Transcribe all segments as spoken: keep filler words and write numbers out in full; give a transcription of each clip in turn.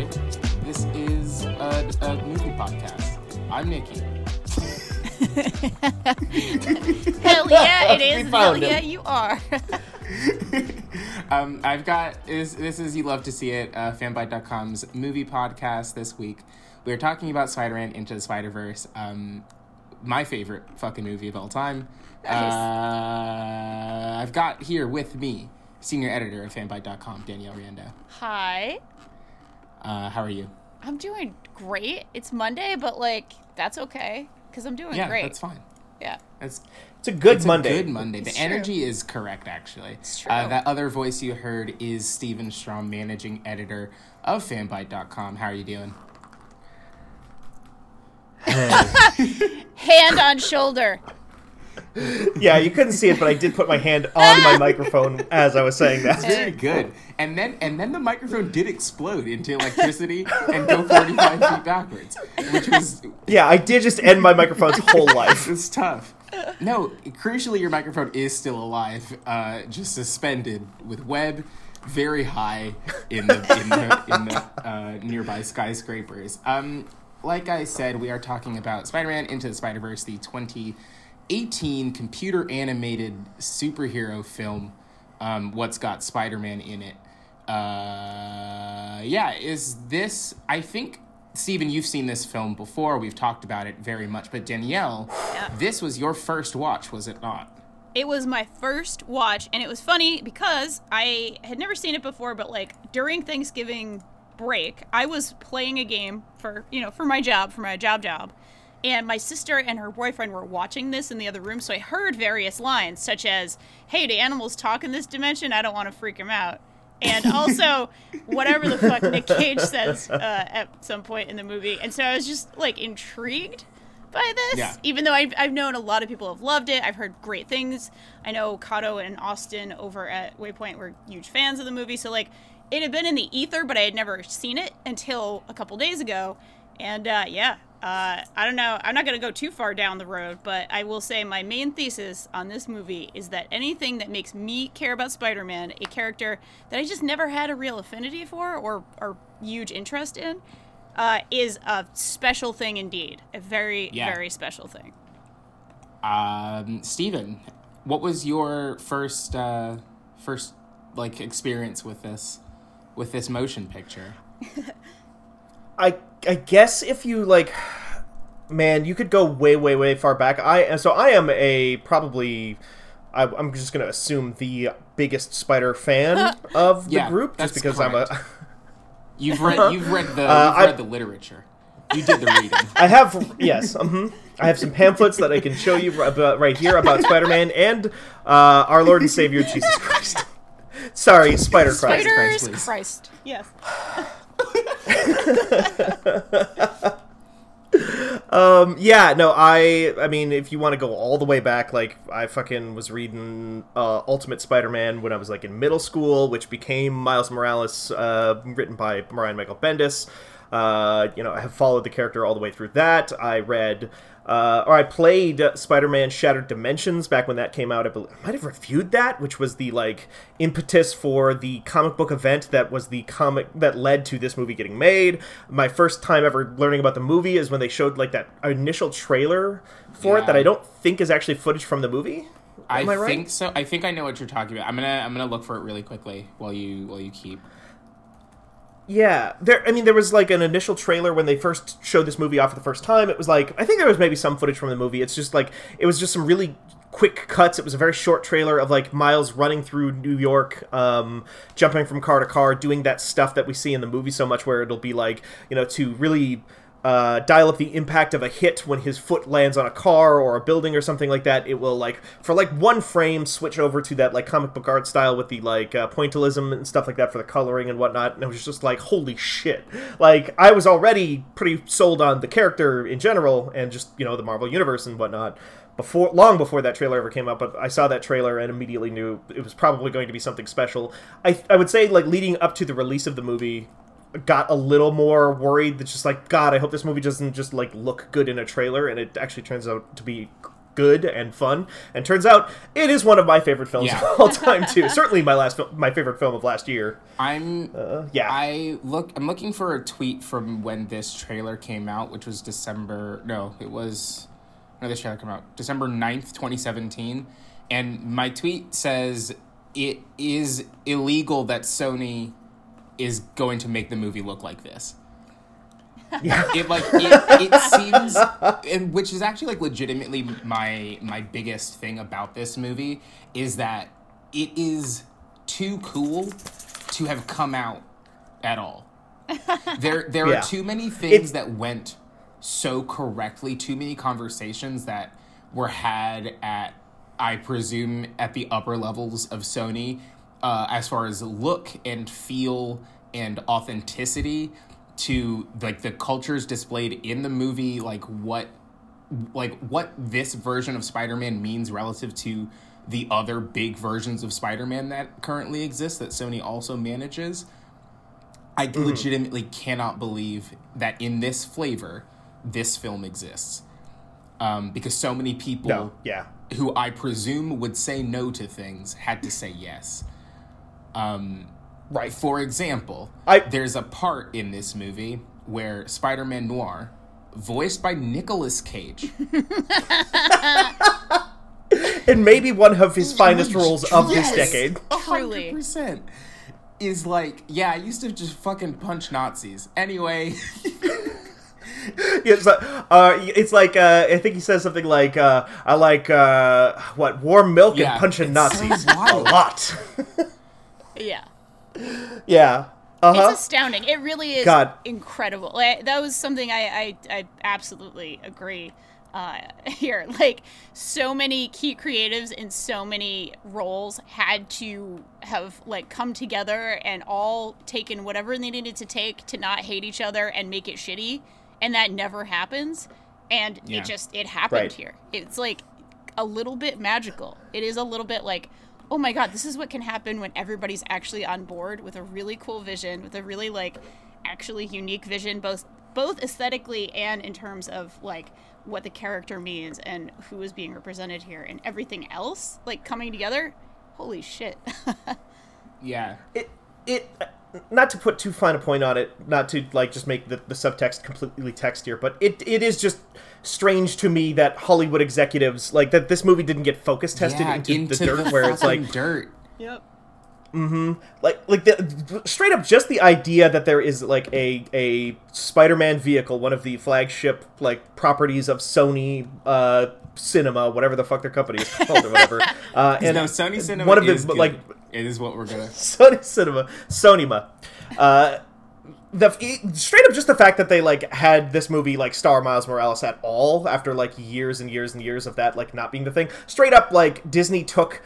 everybody. This is a, a movie podcast. I'm Nikki. Hell yeah, it is. Hell him. yeah, you are. um, I've got, is this is You Love to See It, uh, Fanbyte dot com's movie podcast this week. We're talking about Spider-Man Into the Spider-Verse, um, my favorite fucking movie of all time. Nice. Uh, I've got here with me, senior editor of Fanbyte dot com, Danielle Riendeau. Hi. Uh, how are you? I'm doing great. It's Monday, but like, that's okay, because I'm doing yeah, great. Yeah, that's fine. Yeah. That's, it's a good it's Monday. a good Monday. It's the true. energy is correct, actually. It's true. Uh, that other voice you heard is Steven Strom, managing editor of Fanbyte dot com. How are you doing? Hand on shoulder. Yeah, you couldn't see it, but I did put my hand on my microphone as I was saying that. Very good. And then and then the microphone did explode into electricity and go forty-five feet backwards, which was... Yeah, I did just end my microphone's whole life. It's tough. No, crucially, your microphone is still alive, uh, just suspended with web very high in the, in the, in the uh, nearby skyscrapers. Um, like I said, we are talking about Spider-Man Into the Spider-Verse, the twenty eighteen computer animated superhero film. Um, what's got Spider-Man in it? Uh, yeah, is this? I think, Steven, you've seen this film before. We've talked about it very much. But Danielle, yeah. This was your first watch, was it not? It was my first watch, and it was funny because I had never seen it before. But like during Thanksgiving break, I was playing a game for you know for my job for my job job. And my sister and her boyfriend were watching this in the other room, so I heard various lines, such as, hey, do animals talk in this dimension? I don't want to freak them out. And also, whatever the fuck Nick Cage says uh, at some point in the movie. And so I was just, like, intrigued by this, yeah. even though I've, I've known a lot of people have loved it. I've heard great things. I know Kato and Austin over at Waypoint were huge fans of the movie. So, like, it had been in the ether, but I had never seen it until a couple days ago. And, uh, yeah. Uh, I don't know. I'm not going to go too far down the road, but I will say my main thesis on this movie is that anything that makes me care about Spider-Man, a character that I just never had a real affinity for or, or huge interest in, uh, is a special thing indeed. A very, yeah. very special thing. Um, Steven, what was your first, uh, first like experience with this, with this motion picture? I I guess if you, like, man, you could go way, way, way far back. I So I am a probably, I, I'm just going to assume the biggest Spider fan of the yeah, group. Just because correct. I'm a... you've read You've read the, uh, you've read I, the literature. You did the reading. I have, yes. Mm-hmm. I have some pamphlets that I can show you about, right here about Spider-Man and uh, our Lord and Savior, Jesus Christ. Sorry, Spider Christ. Spiders Christ, Christ. Yes. um yeah no I I mean if you want to go all the way back, like I fucking was reading uh Ultimate Spider-Man when I was like in middle school, which became Miles Morales, uh written by Brian Michael Bendis. Uh you know, I have followed the character all the way through that. I read uh or I played Spider-Man Shattered Dimensions back when that came out. I, be- I might have reviewed that, which was the like impetus for the comic book event that was the comic that led to this movie getting made. My first time ever learning about the movie is when they showed like that initial trailer for yeah. it that I don't think is actually footage from the movie. Am I, I right? think so. I think I know what you're talking about. I'm going to I'm going to look for it really quickly while you while you keep Yeah, there. I mean, there was like an initial trailer when they first showed this movie off for the first time. It was like, I think there was maybe some footage from the movie. It's just like, it was just some really quick cuts. It was a very short trailer of like Miles running through New York, um, jumping from car to car, doing that stuff that we see in the movie so much, where it'll be like, you know, to really uh, dial up the impact of a hit when his foot lands on a car or a building or something like that. It will like, for like one frame, switch over to that like comic book art style with the like uh, pointillism and stuff like that for the coloring and whatnot. And it was just like, holy shit. Like I was already pretty sold on the character in general and just, you know, the Marvel Universe and whatnot before, long before that trailer ever came out. But I saw that trailer and immediately knew it was probably going to be something special. I I would say like leading up to the release of the movie, got a little more worried that just like, God, I hope this movie doesn't just like look good in a trailer, and it actually turns out to be good and fun. And turns out it is one of my favorite films yeah. of all time too. Certainly my last, my favorite film of last year. I'm uh, yeah. I look. I'm looking for a tweet from when this trailer came out, which was December. No, it was. No, this trailer came out December ninth, twenty seventeen, and my tweet says it is illegal that Sony is going to make the movie look like this. Yeah. It like it, it seems, and which is actually like legitimately my my biggest thing about this movie is that it is too cool to have come out at all. There there yeah. are too many things it, that went so correctly, too many conversations that were had at I presume at the upper levels of Sony, uh, as far as look and feel and authenticity. To like the cultures displayed in the movie, like what, like what this version of Spider-Man means relative to the other big versions of Spider-Man that currently exist that Sony also manages. I mm. legitimately cannot believe that in this flavor, this film exists, um, because so many people no. yeah. who I presume would say no to things had to say yes. Um, Right. For example, I, there's a part in this movie where Spider-Man Noir, voiced by Nicolas Cage, and maybe one of his finest roles of yes, this decade, one hundred percent, is like, yeah, I used to just fucking punch Nazis. Anyway, it's like, uh, it's like uh, I think he says something like, uh, "I like uh, what warm milk yeah, and punching Nazis so a lot." yeah. Yeah. Uh-huh. It's astounding. It really is God. incredible. Like, that was something I, I, I absolutely agree uh, here. Like, so many key creatives in so many roles had to have, like, come together and all taken whatever they needed to take to not hate each other and make it shitty. And that never happens. And yeah. it just, it happened right. here. It's, like, a little bit magical. It is a little bit, like... oh my God, this is what can happen when everybody's actually on board with a really cool vision, with a really, like, actually unique vision, both both aesthetically and in terms of, like, what the character means and who is being represented here and everything else, like, coming together. Holy shit. yeah. It, it, not to put too fine a point on it, not to, like, just make the, the subtext completely text here, but it it is just... strange to me that Hollywood executives like that this movie didn't get focus tested yeah, into, into the dirt the where it's like dirt. Yep. Mm-hmm. Like like the straight up just the idea that there is like a a Spider-Man vehicle, one of the flagship like properties of Sony uh, Cinema, whatever the fuck their company is called or whatever. Uh, and no, Sony Cinema. One of the is good. like it is what we're gonna Sony Cinema, Sonyma. Uh, The, straight up just the fact that they, like, had this movie, like, star Miles Morales at all after, like, years and years and years of that, like, not being the thing. Straight up, like, Disney took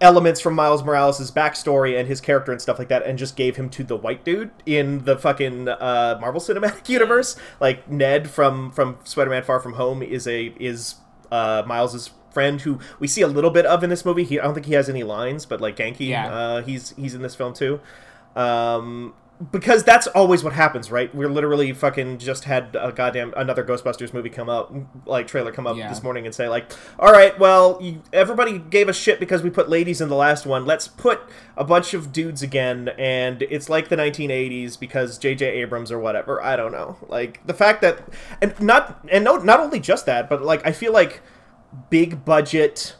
elements from Miles Morales' backstory and his character and stuff like that and just gave him to the white dude in the fucking uh, Marvel Cinematic Universe. Like, Ned from, from Spider-Man Far From Home is a is uh, Miles' friend who we see a little bit of in this movie. He, I don't think he has any lines, but, like, Genki, yeah. uh, he's, he's in this film, too. Um... Because that's always what happens, right? We're literally fucking just had a goddamn another Ghostbusters movie come out, like trailer come up yeah. this morning and say like, all right, well, you, everybody gave us shit because we put ladies in the last one. Let's put a bunch of dudes again, and it's like the nineteen eighties because J J Abrams or whatever. I don't know. Like the fact that, and not and no, not only just that, but like I feel like big budget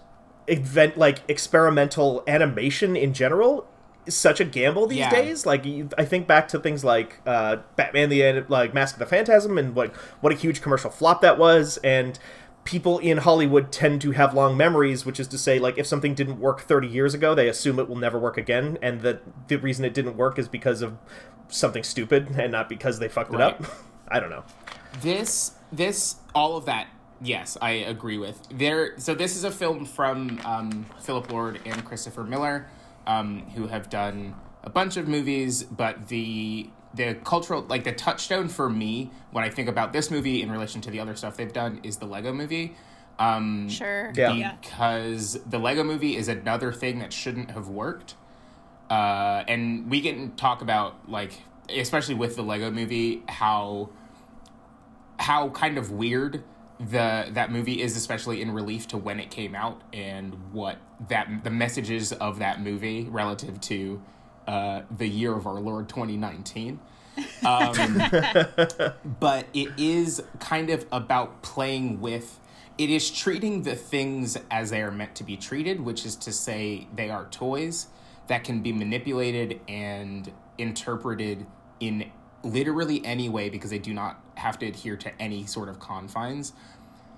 event like experimental animation in general. Such a gamble these yeah. days. Like I think back to things like uh, Batman the like Mask of the Phantasm and what what a huge commercial flop that was. And people in Hollywood tend to have long memories, which is to say, like if something didn't work thirty years ago, they assume it will never work again. And the the reason it didn't work is because of something stupid and not because they fucked right. it up. I don't know. This this all of that. Yes, I agree with there. So this is a film from um, Philip Lord and Christopher Miller. Um, who have done a bunch of movies, but the the cultural, like the touchstone for me when I think about this movie in relation to the other stuff they've done is the Lego Movie. Um, sure. Yeah. Because the Lego Movie is another thing that shouldn't have worked. Uh, and we can talk about, like, especially with the Lego Movie, how how kind of weird the that movie is, especially in relief to when it came out and what that the messages of that movie relative to uh, the year of our Lord twenty nineteen. Um, but it is kind of about playing with, it is treating the things as they are meant to be treated, which is to say they are toys that can be manipulated and interpreted in literally any way because they do not have to adhere to any sort of confines.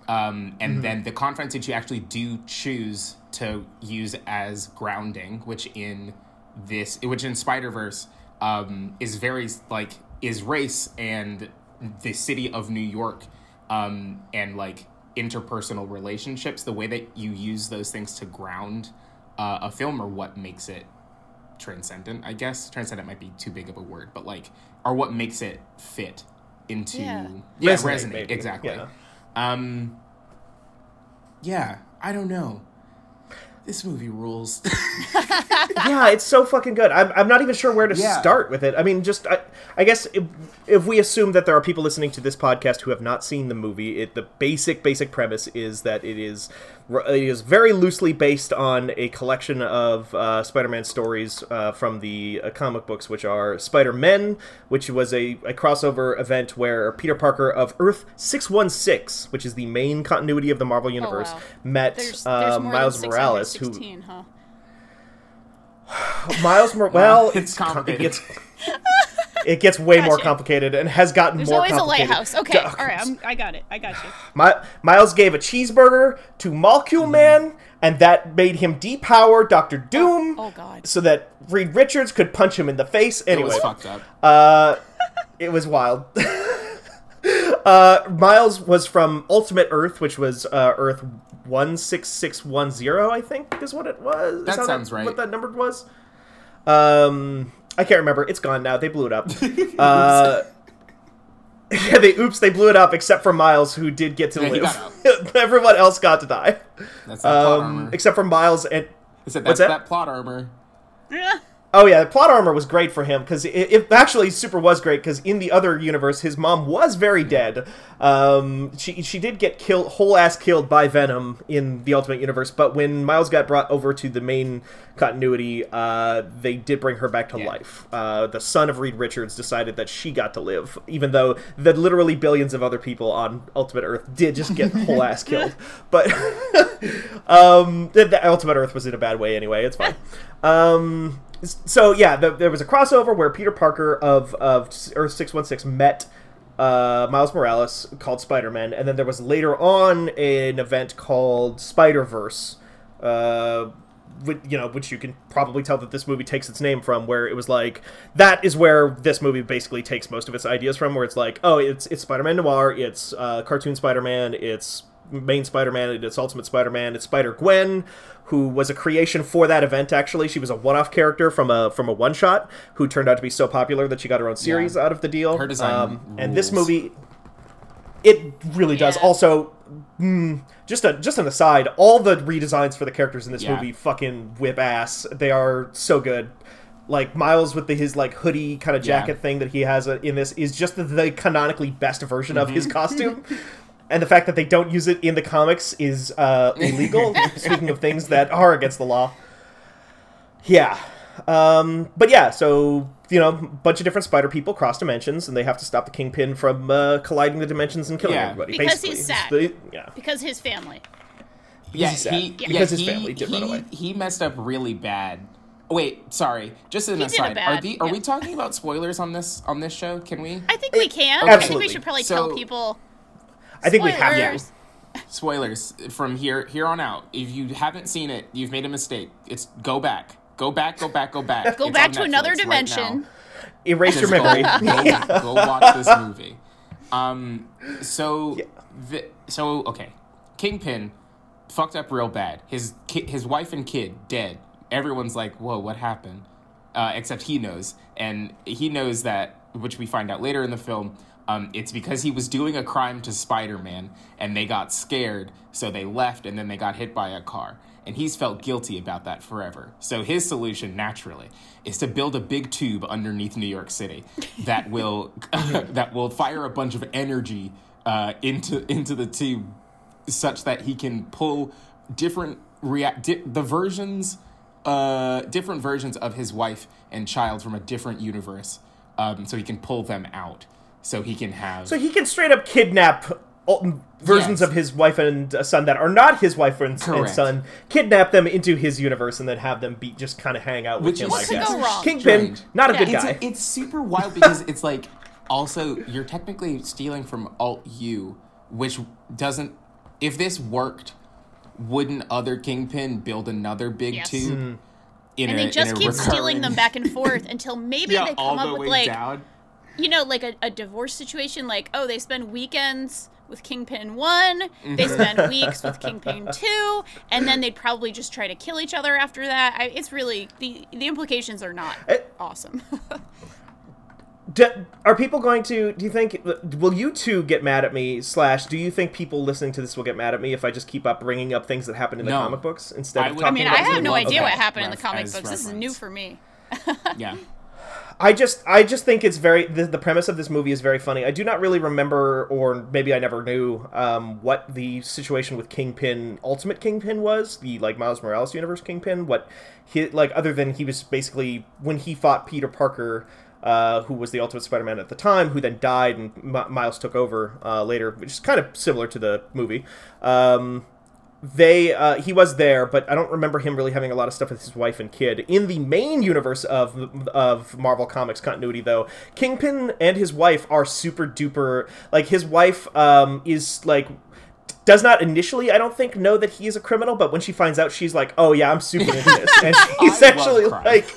Um, and mm-hmm. then the confines that you actually do choose to use as grounding, which in this, which in Spider-Verse um, is very, like, is race and the city of New York um, and, like, interpersonal relationships. The way that you use those things to ground uh, a film are what makes it transcendent, I guess. Transcendent might be too big of a word, but, like, are what makes it fit into... Yeah, yeah resonate, resonate maybe. Exactly. Yeah. Um, yeah, I don't know. This movie rules. Yeah, it's so fucking good. I'm I'm not even sure where to yeah. start with it. I mean, just, I, I guess if, if we assume that there are people listening to this podcast who have not seen the movie, it the basic, basic premise is that it is it is very loosely based on a collection of uh, Spider-Man stories uh, from the uh, comic books, which are Spider-Men, which was a, a crossover event where Peter Parker of Earth six one six, which is the main continuity of the Marvel Universe, oh, wow. met there's, there's uh, Miles Morales, who... Huh? Miles Morales. Well, it's complicated. It gets, it gets way gotcha. more complicated and has gotten There's more complicated. There's always a lighthouse. Okay, all right, I'm, I got it. I got you. My, Miles gave a cheeseburger to Molecule mm. Man, and that made him depower Doctor Doom. Oh, oh, God. So that Reed Richards could punch him in the face. Anyway, it was fucked up. Uh, it was wild. Uh, Miles was from Ultimate Earth, which was uh, Earth one six six one zero, I think, is what it was. That sounds right. What that number was? Um, I can't remember. It's gone now. They blew it up. uh, yeah, they oops, they blew it up, except for Miles, who did get to yeah, live. Everyone else got to die. That's that um, plot armor. Except for Miles and... Is it, that's what's that? that plot armor. Yeah. Oh, yeah, the plot armor was great for him, because it, it actually super was great, because in the other universe, his mom was very dead. Um, she she did get killed, whole-ass killed by Venom in the Ultimate Universe, but when Miles got brought over to the main continuity, uh, they did bring her back to yeah. life. Uh, the son of Reed Richards decided that she got to live, even though the literally billions of other people on Ultimate Earth did just get whole-ass killed. But um, the, the Ultimate Earth was in a bad way anyway, it's fine. Um... So, yeah, the, there was a crossover where Peter Parker of, of Earth six one six met uh, Miles Morales, called Spider-Man, and then there was later on an event called Spider-Verse, uh, with, you know, which you can probably tell that this movie takes its name from, where it was like, that is where this movie basically takes most of its ideas from, where it's like, oh, it's it's Spider-Man Noir, it's uh, cartoon Spider-Man, it's main Spider-Man, and it's Ultimate Spider-Man, it's Spider-Gwen, who was a creation for that event, actually. She was a one-off character from a from a one-shot who turned out to be so popular that she got her own series yeah. out of the deal. Her design um, and this movie, it really does. Yeah. Also, mm, just a, just an aside, all the redesigns for the characters in this yeah. movie fucking whip ass. They are so good. Like, Miles with the, his, like, hoodie kind of jacket yeah. thing that he has in this is just the, the canonically best version mm-hmm. of his costume. And the fact that they don't use it in the comics is uh, illegal, speaking of things that are against the law. Yeah. Um, but yeah, so, you know, a bunch of different spider people cross dimensions, and they have to stop the Kingpin from uh, colliding the dimensions and killing yeah. everybody. Because basically. he's sad. The, yeah. Because his family. Because yeah, he's sad. He, yeah. Because yeah, his he, family did he, run away. He messed up really bad. Wait, sorry. Just an he aside. Bad, are the, are yeah. we talking about spoilers on this on this show? Can we? I think we can. Okay. Absolutely. I think we should probably so, tell people... I think Spoilers. we have yeah. Spoilers from here here on out. If you haven't seen it, you've made a mistake. It's go back. Go back, go back, go back. Go it's back to Netflix another dimension. Right Erase Just your memory. Go, go, yeah. go watch this movie. Um so yeah. the, so okay. Kingpin fucked up real bad. His ki- his wife and kid dead. Everyone's like, "Whoa, what happened?" Uh, except he knows. And he knows that which we find out later in the film, um, it's because he was doing a crime to Spider-Man, and they got scared, so they left, and then they got hit by a car. And he's felt guilty about that forever. So his solution, naturally, is to build a big tube underneath New York City that will that will fire a bunch of energy uh, into into the tube, such that he can pull different react di- the versions, uh, different versions of his wife and child from a different universe. Um, so he can pull them out. So he can have. So he can straight up kidnap versions yes. of his wife and son that are not his wife and, and son, kidnap them into his universe, and then have them be just kind of hang out with Which him. Like that. Kingpin, Strange. not a yeah. good guy. It's, a, it's super wild because it's like, also, you're technically stealing from Alt-U, which doesn't, if this worked, wouldn't other Kingpin build another big yes. tube? Mm. In and a, they just keep recurring... stealing them back and forth until maybe yeah, they come up with, like, down. you know, like a, a divorce situation, like, oh, they spend weekends with Kingpin one, they spend weeks with Kingpin two, and then they'd probably just try to kill each other after that. I, it's really, the the implications are not it, awesome. do, are people going to, do you think, will you two get mad at me, slash, do you think people listening to this will get mad at me if I just keep up bringing up things that happened in no. the comic books instead I of would, talking about I mean, about I have no idea what happened in the comic books. Reference. This is new for me. yeah. I just I just think it's very... The, the premise of this movie is very funny. I do not really remember, or maybe I never knew, um, what the situation with Kingpin, Ultimate Kingpin was, the, like, Miles Morales universe Kingpin, what... he like, other than he was basically... When he fought Peter Parker, uh, who was the Ultimate Spider-Man at the time, who then died, and M- Miles took over uh, later, which is kind of similar to the movie. Um... They, uh, he was there, but I don't remember him really having a lot of stuff with his wife and kid. In the main universe of of Marvel Comics continuity, though, Kingpin and his wife are super duper, like, his wife um, is, like, does not initially, I don't think, know that he is a criminal, but when she finds out, she's like, oh, yeah, I'm super into this. And she's actually, like...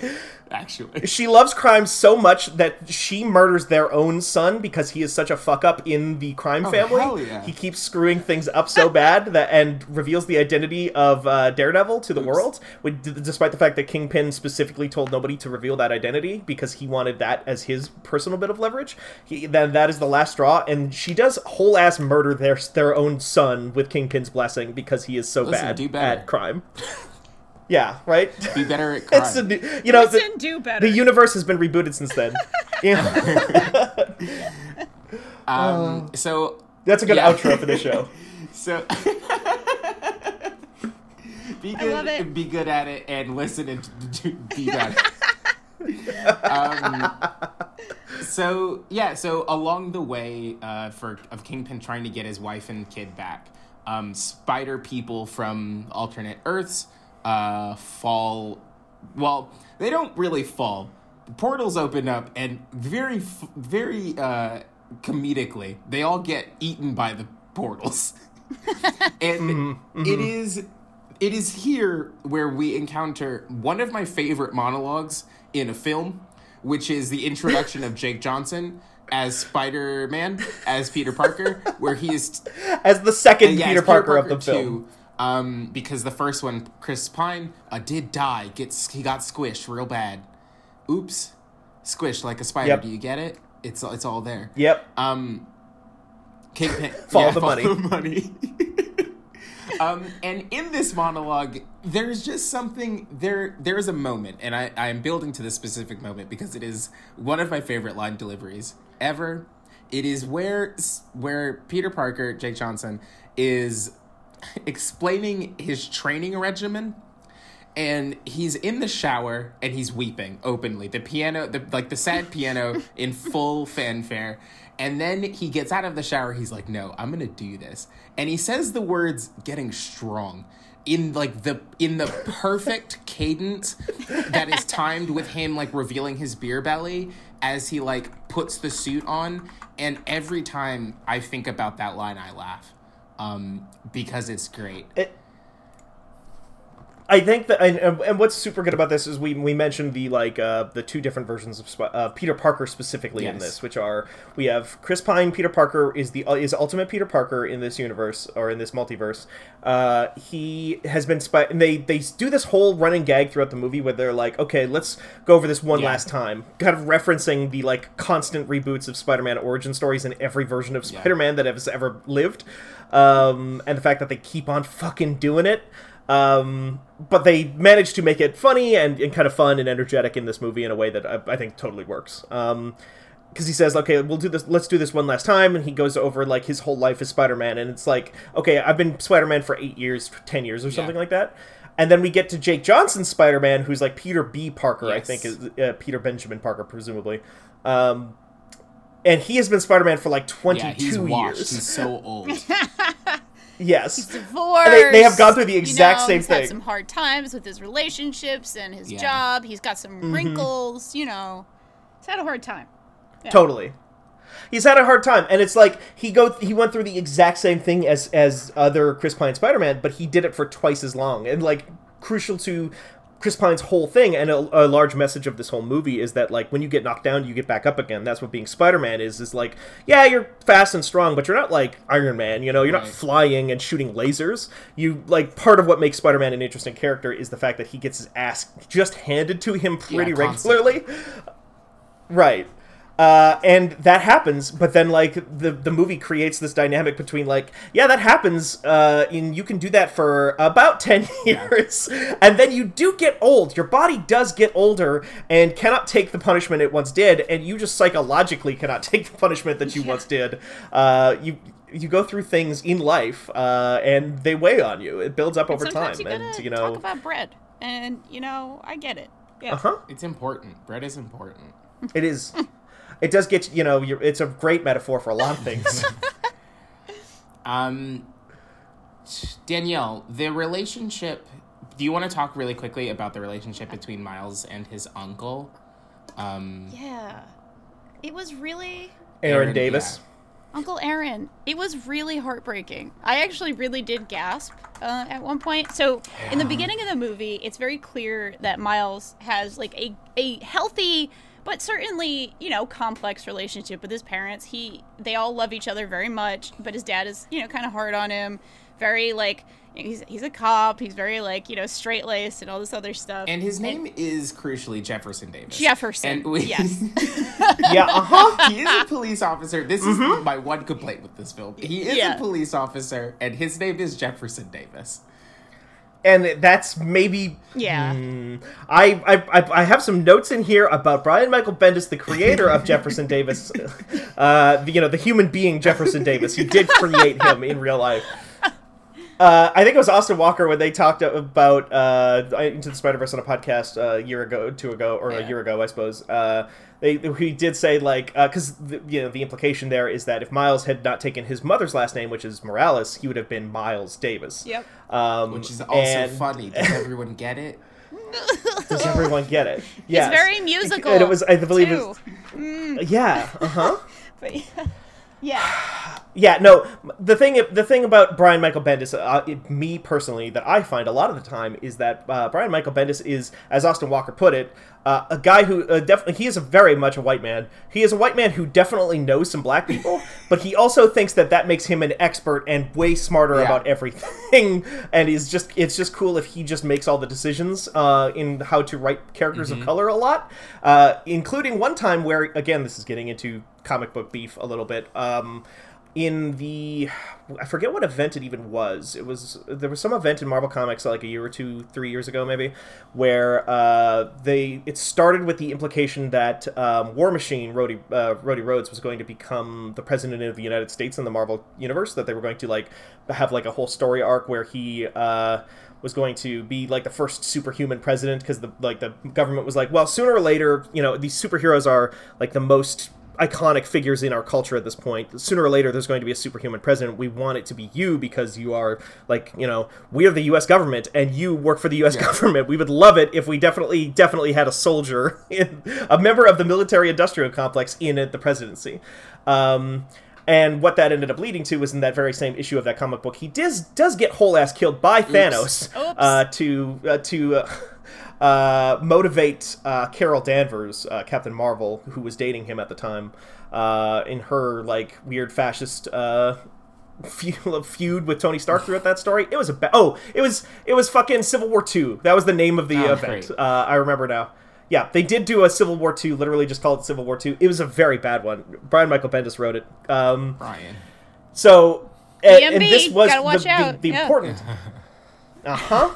Actually, she loves crime so much that she murders their own son because he is such a fuck up in the crime oh, family. Hell yeah. He keeps screwing things up so bad that and reveals the identity of uh, Daredevil to the Oops. world, with, d- despite the fact that Kingpin specifically told nobody to reveal that identity because he wanted that as his personal bit of leverage. He, then that is the last straw, and she does whole ass murder their their own son with Kingpin's blessing because he is so Listen, bad at crime. Yeah, right? Be better at crime. It's a new, you know, the, do better. The universe has been rebooted since then. Yeah. um, so that's a good yeah. outro for the show. So be good, I love it. Be good at it, and listen and do, be better. um, so yeah, so along the way, uh, for of Kingpin trying to get his wife and kid back, um, spider people from alternate Earths. Uh, fall. Well, they don't really fall. The portals open up, and very, very uh, comedically, they all get eaten by the portals. And mm-hmm. it is, it is here where we encounter one of my favorite monologues in a film, which is the introduction of Jake Johnson as Spider-Man, as Peter Parker, where he is t- as the second uh, yeah, Peter, Parker Peter Parker of the film. Too, Um, because the first one, Chris Pine, uh, did die. Gets he got squished real bad. Oops, squished like a spider. Yep. Do you get it? It's it's all there. Yep. Um, Kingpin, follow yeah, the follow money. The money. um, and in this monologue, there's just something there. There is a moment, and I I am building to this specific moment because it is one of my favorite line deliveries ever. It is where where Peter Parker, Jake Johnson, is explaining his training regimen, and he's in the shower and he's weeping openly, the piano the, like the sad piano in full fanfare, and then he gets out of the shower, he's like, no, I'm gonna do this, and he says the words getting strong in like the in the perfect cadence that is timed with him like revealing his beer belly as he like puts the suit on, and every time I think about that line I laugh. Um, because it's great. It, I think that, and, and what's super good about this is we we mentioned the like uh, the two different versions of uh, Peter Parker specifically yes. in this, which are we have Chris Pine. Peter Parker is the uh, is Ultimate Peter Parker in this universe or in this multiverse. Uh, he has been spy- and they they do this whole running gag throughout the movie where they're like, okay, let's go over this one yeah. last time, kind of referencing the like constant reboots of Spider-Man origin stories in every version of Spider-Man yeah. that has ever lived, um, and the fact that they keep on fucking doing it. Um, but they managed to make it funny and, and kind of fun and energetic in this movie in a way that I, I think totally works. Um, because he says, okay, we'll do this, let's do this one last time, and he goes over, like, his whole life as Spider-Man, and it's like, okay, I've been Spider-Man for eight years, ten years, or something yeah. like that. And then we get to Jake Johnson's Spider-Man, who's, like, Peter B. Parker, yes. I think, is uh, Peter Benjamin Parker, presumably. Um, and he has been Spider-Man for, like, twenty-two yeah, he's washed. years. He's so old. Yes. He's divorced. They, they have gone through the exact you know, same he's thing. He's had some hard times with his relationships and his yeah. job. He's got some mm-hmm. wrinkles, you know. He's had a hard time. Yeah. Totally. He's had a hard time, and it's like he go he went through the exact same thing as as other Chris Pine Spider-Man, but he did it for twice as long. And like crucial to Chris Pine's whole thing, and a, a large message of this whole movie is that, like, when you get knocked down, you get back up again. That's what being Spider-Man is, is like, yeah, you're fast and strong, but you're not like Iron Man, you know? You're right. not flying and shooting lasers. You, like, part of what makes Spider-Man an interesting character is the fact that he gets his ass just handed to him pretty yeah, regularly. Right. Uh, and that happens, but then, like, the, the movie creates this dynamic between, like, yeah, that happens, uh, and you can do that for about ten years, yeah. and then you do get old. Your body does get older and cannot take the punishment it once did, and you just psychologically cannot take the punishment that you yeah. once did. Uh, you you go through things in life, uh, and they weigh on you. It builds up and over time. You and, you know, talk about bread, and, you know, I get it. Yeah. Uh-huh. It's important. Bread is important. It is. It does get, you know, you're, it's a great metaphor for a lot of things. um, Danielle, the relationship, do you want to talk really quickly about the relationship between Miles and his uncle? Um, yeah. It was really... Aaron, Aaron Davis. Yeah. Uncle Aaron. It was really heartbreaking. I actually really did gasp uh, at one point. So yeah. in the beginning of the movie, it's very clear that Miles has, like, a, a healthy... but certainly, you know, complex relationship with his parents. He, they all love each other very much, but his dad is, you know, kind of hard on him. Very, like, you know, he's he's a cop. He's very, like, you know, straight-laced and all this other stuff. And his name and, is, crucially, Jefferson Davis. Jefferson, and we, yes. yeah, uh-huh. He is a police officer. This mm-hmm. is my one complaint with this film. He is yeah. a police officer, and his name is Jefferson Davis. And that's maybe... Yeah. Hmm, I, I I have some notes in here about Brian Michael Bendis, the creator of Jefferson Davis. Uh, the, you know, the human being Jefferson Davis. He did create him in real life. Uh, I think it was Austin Walker when they talked about uh, Into the Spider-Verse on a podcast uh, a year ago, two ago, or yeah. a year ago, I suppose. Uh, they he did say, like, because, uh, you know, the implication there is that if Miles had not taken his mother's last name, which is Morales, he would have been Miles Davis. Yep. Um, which is also and... funny. Does everyone get it? Does everyone get it? Yes. It's very musical. And it was, I believe, too. It was, mm. yeah. Uh huh. But yeah. Yeah. Yeah, no, the thing the thing about Brian Michael Bendis, uh, it, me personally, that I find a lot of the time is that uh, Brian Michael Bendis is, as Austin Walker put it, uh, a guy who uh, definitely, he is a very much a white man. He is a white man who definitely knows some black people, but he also thinks that that makes him an expert and way smarter yeah. about everything, and is just it's just cool if he just makes all the decisions uh, in how to write characters mm-hmm. of color a lot, uh, including one time where, again, this is getting into comic book beef a little bit, um, in the, I forget what event it even was, it was, there was some event in Marvel Comics like a year or two, three years ago maybe, where uh, they, it started with the implication that um, War Machine, Rhodey, uh, Rhodey Rhodes, was going to become the president of the United States in the Marvel Universe, that they were going to, like, have, like, a whole story arc where he, uh, was going to be, like, the first superhuman president, because the, like, the government was like, well, sooner or later, you know, these superheroes are, like, the most iconic figures in our culture at this point. Sooner or later, there's going to be a superhuman president. We want it to be you because you are, like, you know, we are the U S government and you work for the U S yeah. government. We would love it if we definitely, definitely had a soldier, in, a member of the military industrial complex in it, the presidency. Um, And what that ended up leading to was in that very same issue of that comic book, he does does get whole ass killed by Oops. Thanos Oops. Uh, to uh, to uh, uh, motivate uh, Carol Danvers, uh, Captain Marvel, who was dating him at the time, uh, in her like weird fascist uh, feud with Tony Stark throughout that story. It was a ba- oh, it was it was fucking Civil War two. That was the name of the oh, event. Uh, I remember now. Yeah, they did do a Civil War two, literally just called it Civil War two. It was a very bad one. Brian Michael Bendis wrote it. Um, Brian. So, and, and this was the, the, the yeah. important... Uh-huh.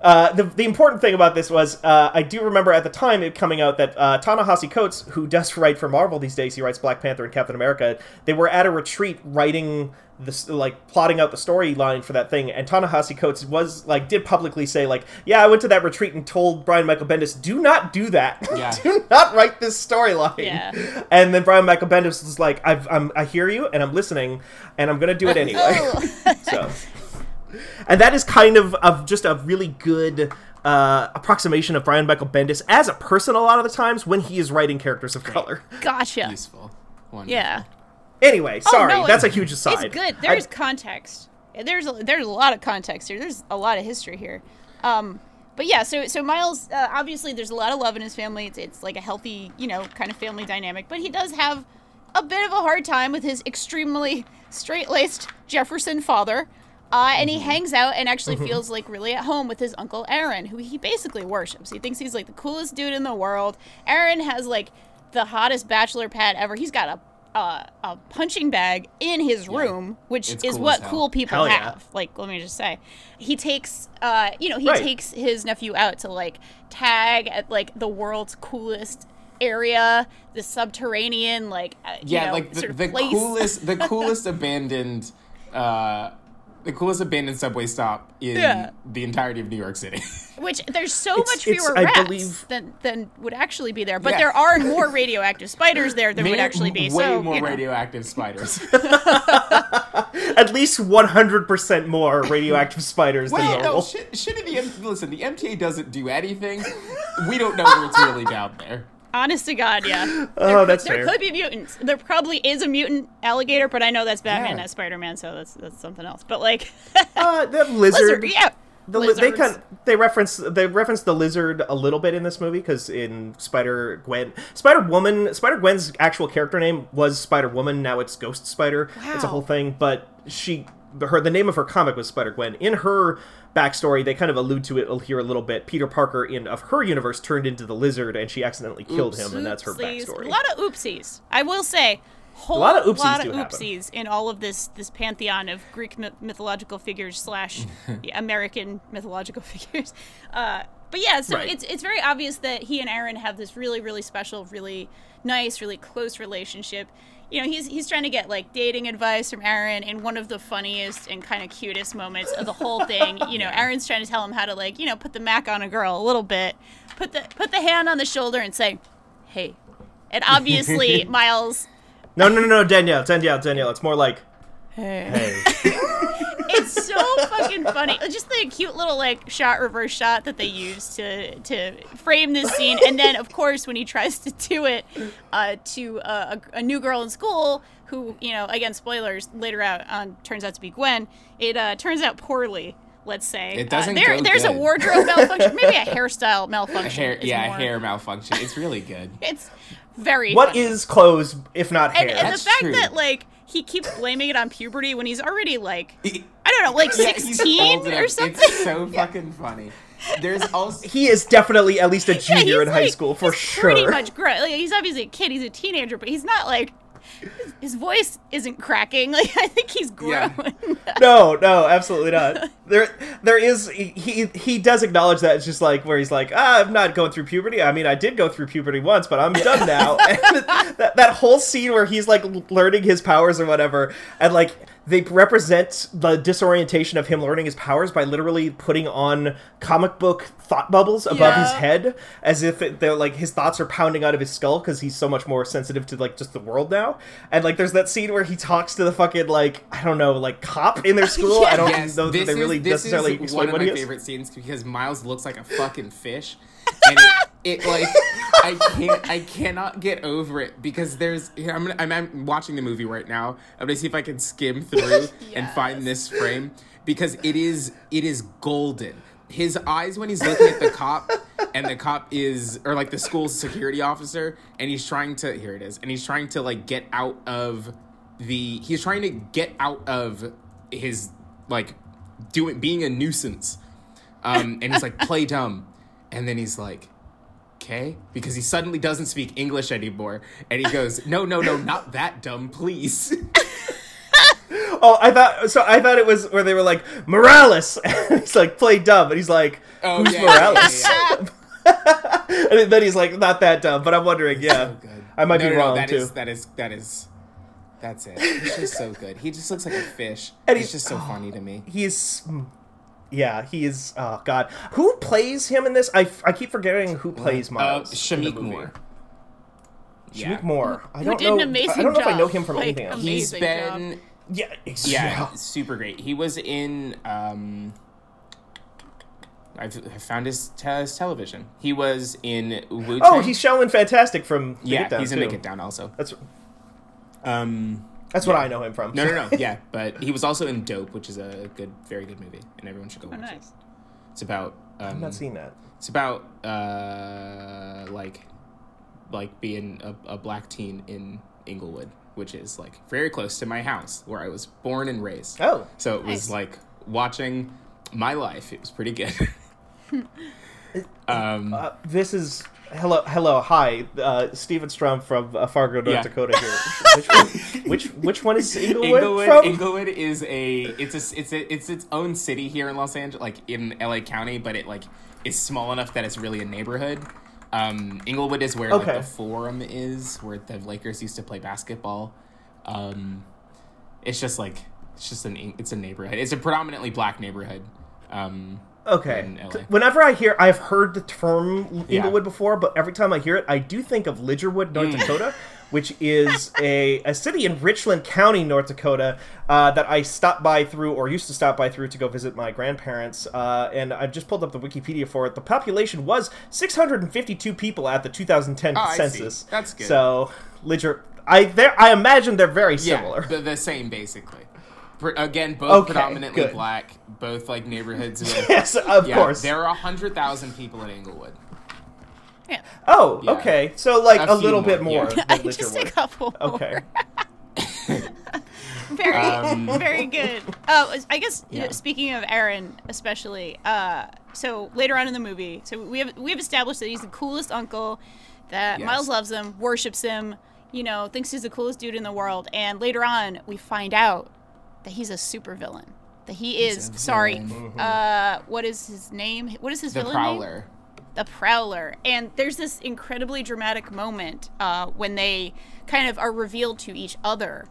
Uh, the, the important thing about this was, uh, I do remember at the time it coming out that uh, Ta-Nehisi Coates, who does write for Marvel these days, he writes Black Panther and Captain America, they were at a retreat writing... This, like, plotting out the storyline for that thing, and Ta-Nehisi Coates was like did publicly say like, yeah, I went to that retreat and told Brian Michael Bendis, do not do that, yeah. do not write this storyline. Yeah. And then Brian Michael Bendis was like, I've, I'm, I hear you and I'm listening and I'm gonna do it anyway. So, and that is kind of of just a really good uh, approximation of Brian Michael Bendis as a person a lot of the times when he is writing characters of color. Gotcha. Useful. Wonderful. Yeah. Anyway, sorry, oh, no, that's a huge aside. It's good. There's I, context. There's a, there's a lot of context here. There's a lot of history here. Um, but yeah, so so Miles, uh, obviously there's a lot of love in his family. It's, it's like a healthy, you know, kind of family dynamic. But he does have a bit of a hard time with his extremely straight-laced Jefferson father. Uh, and he hangs out and actually mm-hmm. feels like really at home with his uncle Aaron, who he basically worships. He thinks he's like the coolest dude in the world. Aaron has like the hottest bachelor pad ever. He's got a Uh, a punching bag in his room, yeah. which it's is cool what cool people yeah. have. Like, let me just say, he takes, uh, you know, he right. takes his nephew out to like tag at like the world's coolest area, the subterranean, like uh, yeah, you know, like the, sort of the place. coolest, the coolest abandoned, uh, the coolest abandoned subway stop in yeah. the entirety of New York City. Which there's so it's, much fewer rats believe, than, than would actually be there. But yeah. there are more radioactive spiders there than Maybe, would actually be. Way so, more you know. radioactive spiders. At least one hundred percent more radioactive spiders Wait, than normal. No, should, should it be, listen, the M T A doesn't do anything. We don't know what's really down there. Honest to God, yeah. There, oh, that's there fair. There could be mutants. There probably is a mutant alligator, but I know that's Batman, yeah. not Spider-Man, so that's that's something else. But like... uh, the lizard. lizard yeah. The li- they kind of, they reference they reference the lizard a little bit in this movie because in Spider-Gwen, Spider-Woman, Spider-Gwen's actual character name was Spider-Woman. Now it's Ghost Spider. Wow. It's a whole thing. But she, her, the name of her comic was Spider-Gwen. In her backstory, they kind of allude to it here a little bit. Peter Parker in of her universe turned into the lizard, and she accidentally killed Oops, him, and that's her oopsies. backstory. A lot of oopsies, I will say. Whole a lot of oopsies, lot of oopsies in all of this this pantheon of Greek myth- mythological figures slash American mythological figures. Uh, but yeah, so right. it's it's very obvious that he and Aaron have this really, really special, really nice, really close relationship. You know, he's he's trying to get, like, dating advice from Aaron in one of the funniest and kind of cutest moments of the whole thing. You know, Aaron's trying to tell him how to, like, you know, put the Mac on a girl a little bit, put the put the hand on the shoulder and say, hey. And obviously, Miles... No, no, no, no, Danielle, Danielle, Danielle. It's more like, hey. hey. It's so fucking funny. Just the cute little, like, shot, reverse shot that they use to to frame this scene. And then, of course, when he tries to do it uh, to uh, a, a new girl in school who, you know, again, spoilers, later out on turns out to be Gwen, it uh, turns out poorly. Let's say it doesn't uh, there, go There's good. a wardrobe malfunction, maybe a hairstyle malfunction. A hair, yeah, more. a hair malfunction. It's really good. It's very. What funny. is clothes if not hair? And, and That's the fact true. that like he keeps blaming it on puberty when he's already like I don't know, like sixteen yeah, or something. It's so fucking funny. There's also he is definitely at least a junior yeah, in like, high school for he's sure. Pretty much grown. Like, he's obviously a kid. He's a teenager, but he's not like. His, his voice isn't cracking. Like I think he's grown. Yeah. No, no, absolutely not. There, there is. He he does acknowledge that. It's just like where he's like, ah, I'm not going through puberty. I mean, I did go through puberty once, but I'm done now. And that that whole scene where he's like learning his powers or whatever, and like. They represent the disorientation of him learning his powers by literally putting on comic book thought bubbles above yeah. his head, as if it, they're like his thoughts are pounding out of his skull because he's so much more sensitive to like just the world now. And like, there's that scene where he talks to the fucking like I don't know like cop in their school. yes. I don't yes. know that they really is, necessarily. This is explain one of my favorite is. scenes because Miles looks like a fucking fish. And it, it like I can't I cannot get over it because there's here I'm, I'm I'm watching the movie right now. I'm gonna see if I can skim through yes. and find this frame because it is it is golden. His eyes when he's looking at the cop and the cop is or like the school's security officer and he's trying to here it is and he's trying to like get out of the he's trying to get out of his like doing being a nuisance. Um, and he's like, play dumb. And then he's like, okay? Because he suddenly doesn't speak English anymore. And he goes, no, no, no, not that dumb, please. Oh, I thought, so I thought it was where they were like, Morales. And he's like, play dumb. And he's like, oh, who's yeah, Morales? Yeah, yeah, yeah. And then he's like, not that dumb. But I'm wondering, yeah. So I might no, be no, wrong, no, that too. Is, that is, that is, that's it. He's just so good. He just looks like a fish. And he's, he's just so oh, funny to me. He is... Yeah, he is... Oh, God. Who plays him in this? I, I keep forgetting who plays Miles. Uh, Shamik Moore. Yeah. Shamik Moore. I don't who did know, an amazing I don't know job. If I know him from like, anything else. He's been... Job. Yeah, yeah, super great. He was in... Um, I've, I found his, te- his television. He was in... Wu-Tang. Oh, he's Shaolin Fantastic from The yeah, Get Down, Yeah, he's in too. The Get Down also. That's... Um... That's yeah. what I know him from. No, no, no. Yeah, but he was also in Dope, which is a good, very good movie, and everyone should go watch oh, nice. It. It's about. Um, I've not seen that. It's about uh, like, like being a, a black teen in Inglewood, which is like very close to my house where I was born and raised. Oh, so it nice. Was like watching my life. It was pretty good. um, uh, this is. Hello, hello, hi, uh, Steven Strom from uh, Fargo, North yeah. Dakota here. Which, which which one is Inglewood, Inglewood from? Inglewood is a it's a it's a, it's its own city here in Los Angeles, like in L A County, but it like is small enough that it's really a neighborhood. Um, Inglewood is where okay. like the Forum is, where the Lakers used to play basketball. Um, it's just like it's just an it's a neighborhood. It's a predominantly black neighborhood. Um, Okay. Whenever I hear, I've heard the term Inglewood yeah. before, but every time I hear it, I do think of Lidgerwood, North mm. Dakota, which is a, a city in Richland County, North Dakota, uh, that I stopped by through, or used to stop by through, to go visit my grandparents. Uh, and I've just pulled up the Wikipedia for it. The population was six hundred fifty-two people at the two thousand ten oh, census. I see. That's good. So, Lidger, I there, I imagine they're very yeah, similar. Yeah, the same basically. Again, both okay, predominantly good. Black, both like neighborhoods. With, yes, of yeah, course. There are a hundred thousand people in Inglewood. Yeah. Oh, yeah. Okay. So like a, a little more, bit more. Yeah. Than just a couple. More. Okay. very, um, very good. Uh, I guess yeah. speaking of Aaron, especially. Uh, so later on in the movie, so we have we have established that he's the coolest uncle, that yes. Miles loves him, worships him, you know, thinks he's the coolest dude in the world, and later on we find out. That he's a supervillain. That he is, sorry, mm-hmm. uh, what is his name? What is his the villain Prowler. Name? The Prowler. And there's this incredibly dramatic moment uh, when they kind of are revealed to each other.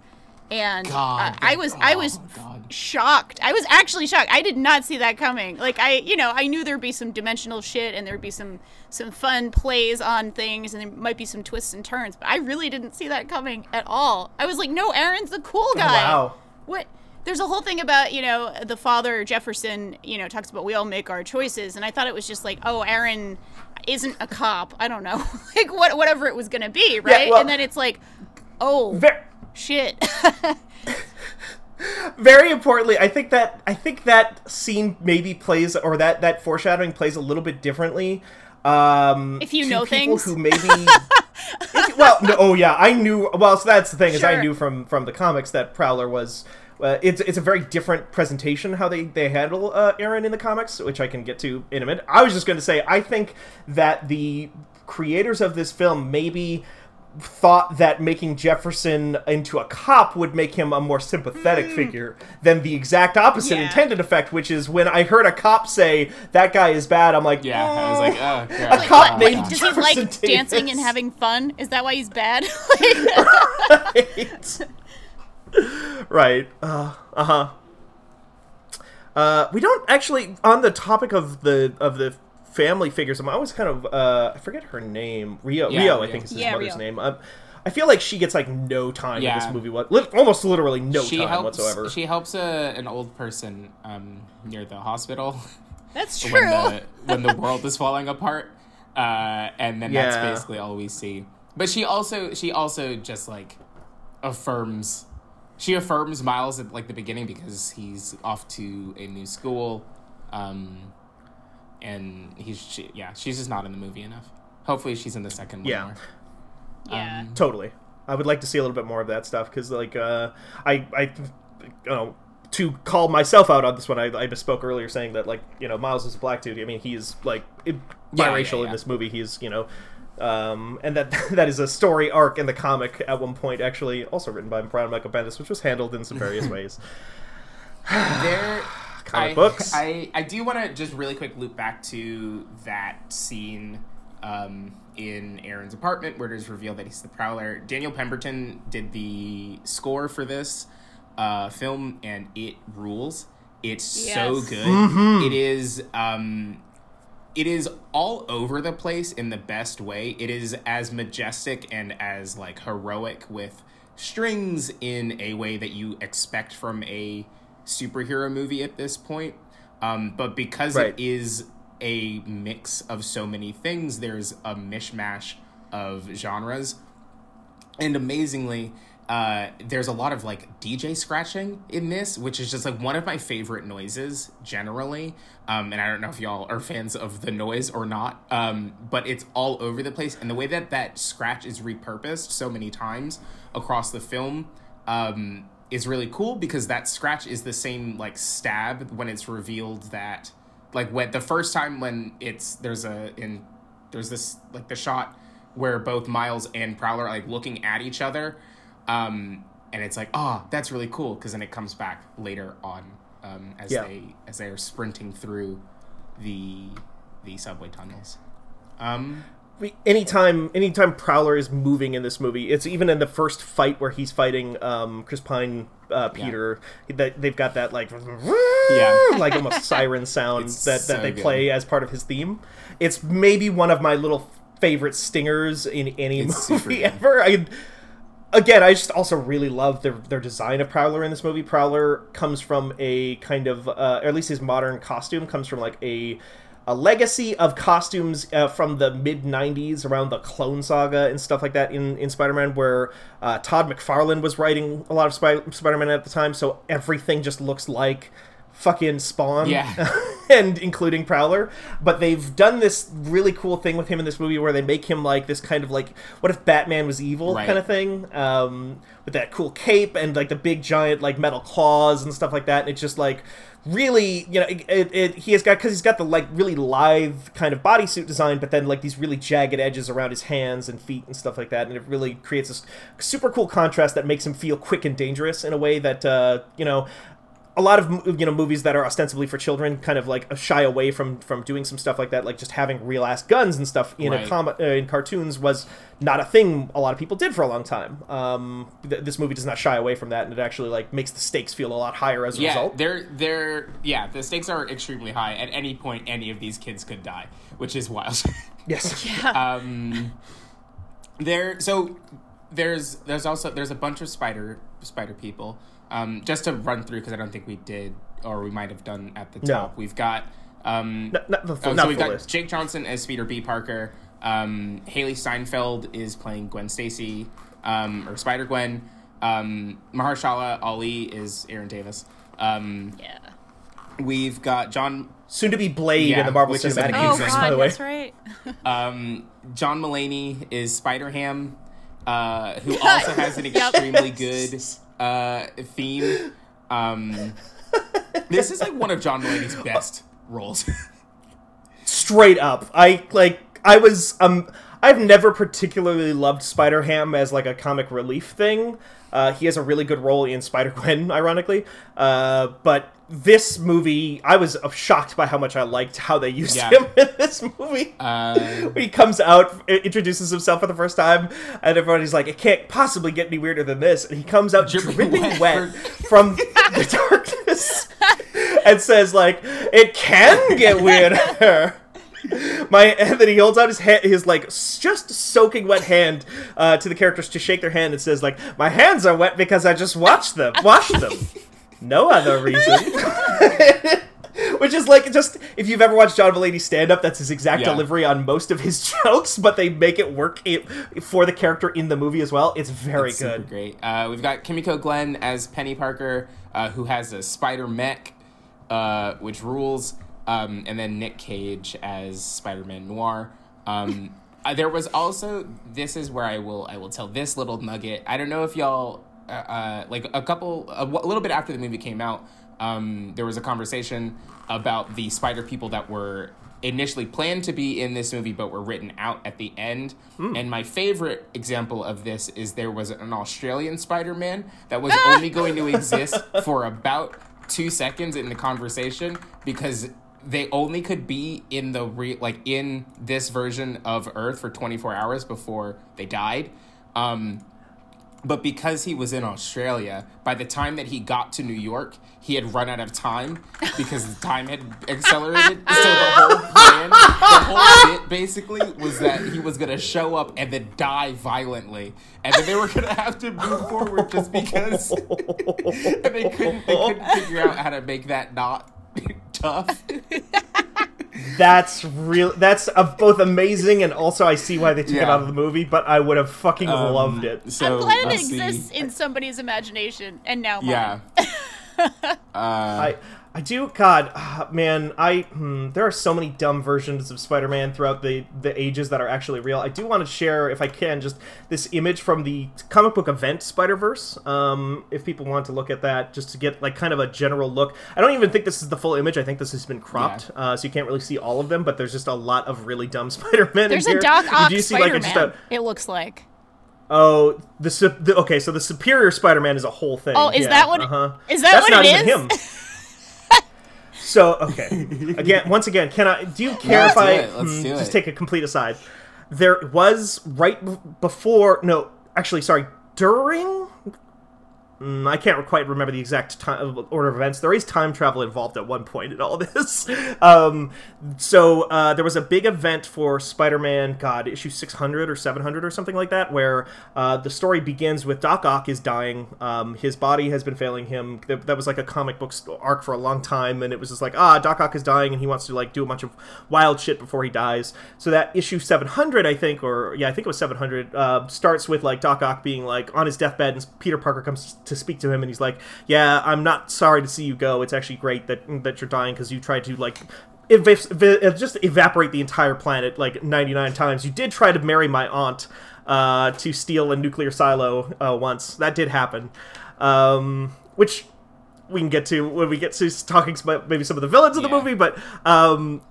And God, uh, I was, God. I was oh, shocked. I was actually shocked. I did not see that coming. Like I, you know, I knew there'd be some dimensional shit and there'd be some, some fun plays on things and there might be some twists and turns, but I really didn't see that coming at all. I was like, no, Aaron's the cool guy. Oh, wow. What? There's a whole thing about, you know, the father, Jefferson, you know, talks about we all make our choices. And I thought it was just like, oh, Aaron isn't a cop. I don't know. Like, what, whatever it was going to be, right? Yeah, well, and then it's like, oh, ver- shit. Very importantly, I think that I think that scene maybe plays, or that, that foreshadowing plays a little bit differently. Um, if you know things. Who maybe... If, well, no, oh yeah, I knew. Well, so that's the thing is, sure. I knew from, from the comics that Prowler was. Uh, it's it's a very different presentation how they they handle uh, Aaron in the comics, which I can get to in a minute. I was just going to say, I think that the creators of this film maybe thought that making Jefferson into a cop would make him a more sympathetic mm. figure than the exact opposite yeah. intended effect, which is when I heard a cop say that guy is bad, I'm like, yeah, oh. I was like, oh, God. A like, cop what, named what, does Jefferson he like Davis. Dancing and having fun? Is that why he's bad? Right. Right. Uh huh. Uh, we don't actually on the topic of the of the. Family figures. I'm always kind of uh, I forget her name. Rio. Yeah, Rio, I think yeah. is his yeah, mother's Rio. Name. Um, I feel like she gets like no time yeah. in this movie. What? Li- almost literally no she time helps, whatsoever. She helps a, an old person um, near the hospital. That's true. When the, when the world is falling apart, Uh, and then yeah. that's basically all we see. But she also she also just like affirms she affirms Miles at like the beginning because he's off to a new school, um, and he's she, yeah she's just not in the movie enough. Hopefully she's in the second one. Yeah, more. yeah, um, totally. I would like to see a little bit more of that stuff because like uh, I I you know. To call myself out on this one, I, I bespoke earlier saying that, like, you know, Miles is a black dude. I mean, he's, like, it, yeah, biracial yeah, yeah. in this movie. He's, you know, um, and that that is a story arc in the comic at one point, actually, also written by Brian Michael Bendis, which was handled in some various ways. there, comic I, books. I, I do want to just really quick loop back to that scene um, in Aaron's apartment where it is revealed that he's the Prowler. Daniel Pemberton did the score for this Uh, film, and it rules. It's yes. so good. Mm-hmm. It is, um, it is all over the place in the best way. It is as majestic and as like heroic with strings in a way that you expect from a superhero movie at this point. Um, but because right. it is a mix of so many things, there's a mishmash of genres, and amazingly. Uh, there's a lot of, like, D J scratching in this, which is just, like, one of my favorite noises, generally. Um, and I don't know if y'all are fans of the noise or not, um, but it's all over the place. And the way that that scratch is repurposed so many times across the film um, is really cool because that scratch is the same, like, stab when it's revealed that, like, when the first time when it's, there's a, in, there's this, like, the shot where both Miles and Prowler are, like, looking at each other. Um, and it's like, oh, that's really cool, because then it comes back later on um, as yeah. they as they are sprinting through the the subway tunnels. Um, anytime anytime Prowler is moving in this movie, it's even in the first fight where he's fighting um, Chris Pine, uh, Peter. Yeah. That they've got that like, yeah. like almost siren sound that, that so they good. play as part of his theme. It's maybe one of my little favorite stingers in any it's movie ever. I. Again, I just also really love their their design of Prowler in this movie. Prowler comes from a kind of, uh, or at least his modern costume comes from like a a legacy of costumes uh, from the mid nineties around the Clone Saga and stuff like that in, in Spider-Man, where uh, Todd McFarlane was writing a lot of Spy- Spider-Man at the time, so everything just looks like fucking Spawn, yeah. and including Prowler. But they've done this really cool thing with him in this movie where they make him like this kind of like, what if Batman was evil right. kind of thing, um, with that cool cape and like the big giant like metal claws and stuff like that. And it's just like really, you know, it, it, it he has got, because he's got the like really lithe kind of bodysuit design, but then like these really jagged edges around his hands and feet and stuff like that. And it really creates this super cool contrast that makes him feel quick and dangerous in a way that, uh, you know, a lot of, you know, movies that are ostensibly for children kind of like shy away from from doing some stuff like that, like just having real ass guns and stuff in right. a com- uh, in cartoons was not a thing a lot of people did for a long time. Um, th- this movie does not shy away from that, and it actually like makes the stakes feel a lot higher as a yeah, result. Yeah, they're they're yeah, the stakes are extremely high. At any point, any of these kids could die, which is wild. Yes. Yeah. Um, there. So there's there's also there's a bunch of spider spider people. Um, just to run through, because I don't think we did, or we might have done at the top. No. We've got um, not, not the, oh, not so we've got list. Jake Johnson as Peter B. Parker. Um, Haley Steinfeld is playing Gwen Stacy, um, or Spider-Gwen. Um, Mahershala Ali is Aaron Davis. Um, yeah. We've got John, soon to be Blade yeah, in the Marvel Cinematic Universe. Oh God, by the way, that's right. um, John Mulaney is Spider-Ham, uh, who also has an extremely good. Uh, theme. Um, this is like one of John Mulaney's best roles. Straight up, I like. I was. Um, I've never particularly loved Spider-Ham as like a comic relief thing. Uh, he has a really good role in Spider-Gwen, ironically. Uh, but this movie, I was shocked by how much I liked how they used yeah. him in this movie. Uh, he comes out, introduces himself for the first time, and everybody's like, it can't possibly get any weirder than this. And he comes out dripping wet, wet from the darkness and says, like, it can get weirder. My and then he holds out his hand, his like just soaking wet hand uh, to the characters to shake their hand and says like, my hands are wet because I just watched them, washed them, no other reason. Which is like, just, if you've ever watched John Mulaney stand up, that's his exact yeah. delivery on most of his jokes, but they make it work it, for the character in the movie as well. It's very it's good. Super great. Uh, we've got Kimiko Glenn as Penny Parker, uh, who has a spider mech, uh, which rules, um, and then Nick Cage as Spider-Man Noir. Um, uh, there was also, this is where I will I will tell this little nugget. I don't know if y'all, uh, uh, like a couple, a, w- a little bit after the movie came out, Um, there was a conversation about the spider people that were initially planned to be in this movie but were written out at the end. Mm. And my favorite example of this is there was an Australian Spider-Man that was ah! only going to exist for about two seconds in the conversation because they only could be in the re- like in this version of Earth for twenty-four hours before they died. Um But because he was in Australia, by the time that he got to New York, he had run out of time because the time had accelerated. So the whole plan, the whole bit basically was that he was going to show up and then die violently. And then they were going to have to move forward just because and they couldn't, they couldn't figure out how to make that not tough. That's real. That's a, both amazing and also I see why they took yeah. it out of the movie. But I would have fucking um, loved it. So I'm glad it exists see. in somebody's imagination and now mine. Yeah. uh, I I do. God, uh, man, I hmm, there are so many dumb versions of Spider-Man throughout the the ages that are actually real. I do want to share, if I can, just this image from the comic book event Spider-Verse. Um, if people want to look at that, just to get like kind of a general look. I don't even think this is the full image. I think this has been cropped, yeah. uh, so you can't really see all of them. But there's just a lot of really dumb Spider-Man. There's in a here. Doc Ock see, Spider-Man. Like, just a, it looks like. Oh, the, the okay. So the Superior Spider-Man is a whole thing. Oh, is yeah, that what? Uh-huh. Is that That's what it is? That's not even him. So okay, again, once again, can I? Do you care yeah, if I it, hmm, just take a complete aside? There was right before. No, actually, sorry, during. I can't quite remember the exact time, order of events. There is time travel involved at one point in all this. Um, so uh, there was a big event for Spider-Man, God, issue six hundred or seven hundred or something like that, where uh, the story begins with Doc Ock is dying. Um, his body has been failing him. That was like a comic book arc for a long time, and it was just like, ah, Doc Ock is dying, and he wants to like do a bunch of wild shit before he dies. So that issue seven hundred, I think, or yeah, I think it was seven hundred, uh, starts with like Doc Ock being like on his deathbed, and Peter Parker comes to to speak to him, and he's like, yeah, I'm not sorry to see you go. It's actually great that that you're dying because you tried to, like, ev- ev- just evaporate the entire planet, like, ninety-nine times. You did try to marry my aunt uh, to steal a nuclear silo uh, once. That did happen. Um, which we can get to when we get to talking about maybe some of the villains yeah. of the movie, but... Um,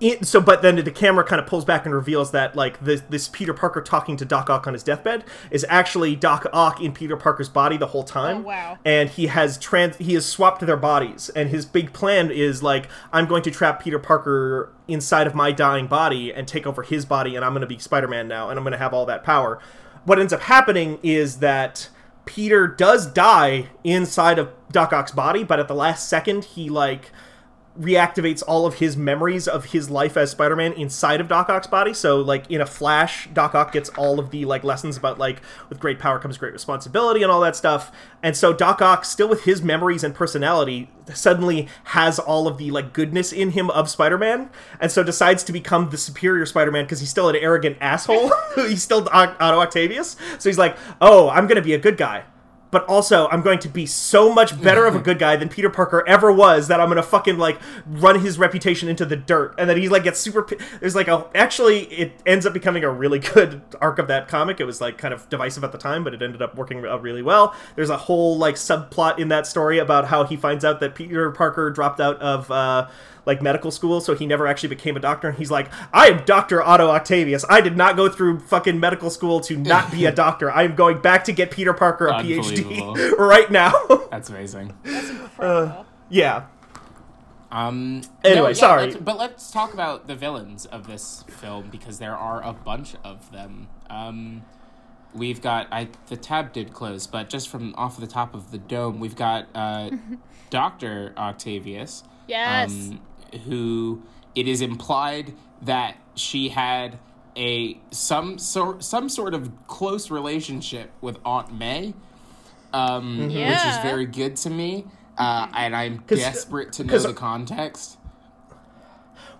It, so, but then the camera kind of pulls back and reveals that, like, this, this Peter Parker talking to Doc Ock on his deathbed is actually Doc Ock in Peter Parker's body the whole time. Oh, wow. And he has trans, he has swapped their bodies. And his big plan is, like, I'm going to trap Peter Parker inside of my dying body and take over his body, and I'm going to be Spider-Man now, and I'm going to have all that power. What ends up happening is that Peter does die inside of Doc Ock's body, but at the last second, he, like... reactivates all of his memories of his life as Spider-Man inside of Doc Ock's body. So, like, in a flash, Doc Ock gets all of the, like, lessons about, like, with great power comes great responsibility and all that stuff. And so Doc Ock, still with his memories and personality, suddenly has all of the, like, goodness in him of Spider-Man. And so decides to become the Superior Spider-Man because he's still an arrogant asshole. He's still Otto Octavius. So he's like, oh, I'm going to be a good guy. But also, I'm going to be so much better of a good guy than Peter Parker ever was that I'm going to fucking, like, run his reputation into the dirt. And then he, like, gets super... There's, like, a... Actually, it ends up becoming a really good arc of that comic. It was, like, kind of divisive at the time, but it ended up working really well. There's a whole, like, subplot in that story about how he finds out that Peter Parker dropped out of... uh like, medical school, so he never actually became a doctor, and he's like, I am Doctor Otto Octavius. I did not go through fucking medical school to not be a doctor. I am going back to get Peter Parker a PhD right now. That's amazing. That's incredible. Uh, yeah. Um, anyway, no, yeah, sorry. Let's, but let's talk about the villains of this film, because there are a bunch of them. Um, we've got... I The tab did close, but just from off the top of the dome, we've got uh, Doctor Octavius. Yes. Um, who it is implied that she had a some sort some sort of close relationship with Aunt May, um, yeah. which is very good to me, uh, and I'm desperate to know the context.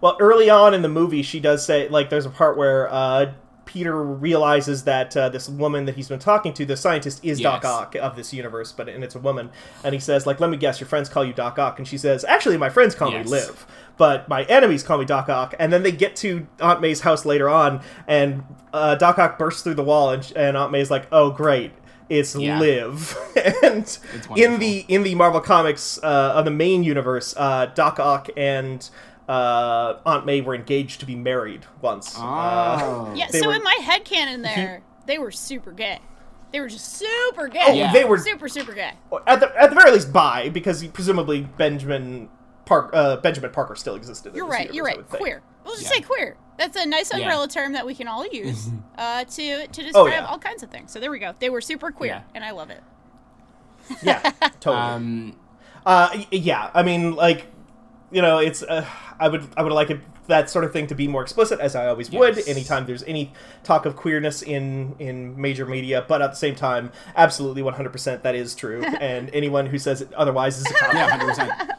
well, early on in the movie, she does say, like, there's a part where uh, Peter realizes that uh, this woman that he's been talking to, the scientist, is yes. Doc Ock of this universe, but and it's a woman. And he says, like, let me guess, your friends call you Doc Ock. And she says, actually, my friends call yes. me Liv, but my enemies call me Doc Ock. And then they get to Aunt May's house later on, and uh, Doc Ock bursts through the wall, and, and Aunt May's like, oh, great. It's yeah. Liv. And in the in the Marvel Comics, uh, of the main universe, uh, Doc Ock and uh, Aunt May were engaged to be married once. Oh. Uh, yeah, so were... in my headcanon there, they were super gay. They were just super gay. Oh, yeah. They were super, super gay. At the, at the very least, bi, because presumably Benjamin, Park, uh, Benjamin Parker still existed. You're right, universe, you're right. Queer. We'll just yeah. say queer. That's a nice umbrella yeah. term that we can all use uh, to to describe oh, yeah. all kinds of things. So there we go. They were super queer, yeah. and I love it. Yeah, totally. Um, uh, yeah, I mean, like, you know, it's uh, I would I would like it, that sort of thing to be more explicit, as I always yes. would. Anytime there's any talk of queerness in in major media, but at the same time, absolutely one hundred percent that is true, and anyone who says it otherwise is a cop. Yeah, one hundred percent.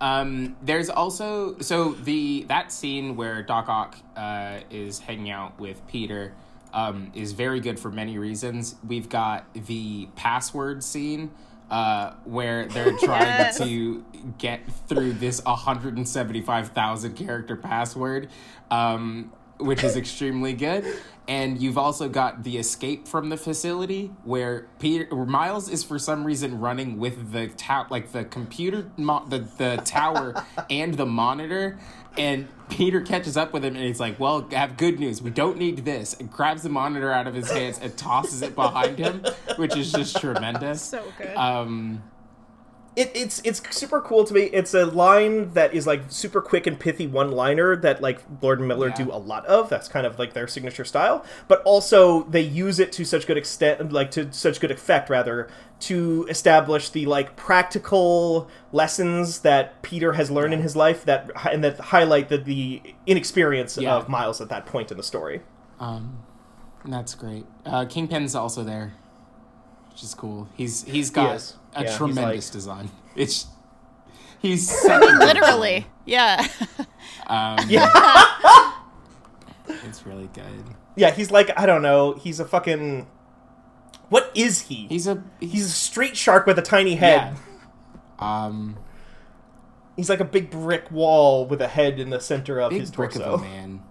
Um, there's also, so the, that scene where Doc Ock, uh, is hanging out with Peter, um, is very good for many reasons. We've got the password scene, uh, where they're trying yes. to get through this one hundred seventy-five thousand character password, um, which is extremely good. And you've also got the escape from the facility where Peter where Miles is for some reason running with the ta- like the computer mo- the the tower and the monitor, and Peter catches up with him and he's like, "Well, I have good news. We don't need this." And grabs the monitor out of his hands and tosses it behind him, which is just tremendous. So good. Um It, it's it's super cool to me. It's a line that is, like, super quick and pithy one-liner that, like, Lord and Miller yeah. do a lot of. That's kind of, like, their signature style. But also, they use it to such good extent, like, to such good effect, rather, to establish the, like, practical lessons that Peter has learned yeah. in his life that and that highlight the, the inexperience yeah. of Miles at that point in the story. Um, that's great. Uh, Kingpin's also there, which is cool. He's He's got... He is. A yeah, tremendous like... design. It's he's literally, yeah. Um, yeah, it's really good. Yeah, he's like I don't know. He's a fucking. What is he? He's a he's, he's a street shark with a tiny head. Yeah. Um, he's like a big brick wall with a head in the center of big his torso. Brick of a man.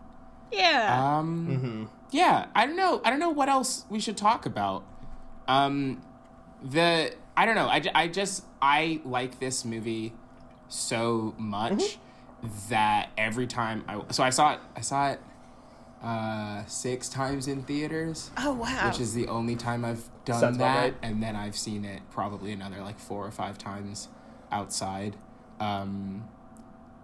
Yeah. Um. Mm-hmm. Yeah. I don't know. I don't know what else we should talk about. Um, the. I don't know. I, I just, I like this movie so much mm-hmm. that every time I, so I saw it, I saw it uh, six times in theaters. Oh, wow. Which is the only time I've done Sounds that. Right. And then I've seen it probably another like four or five times outside. Um,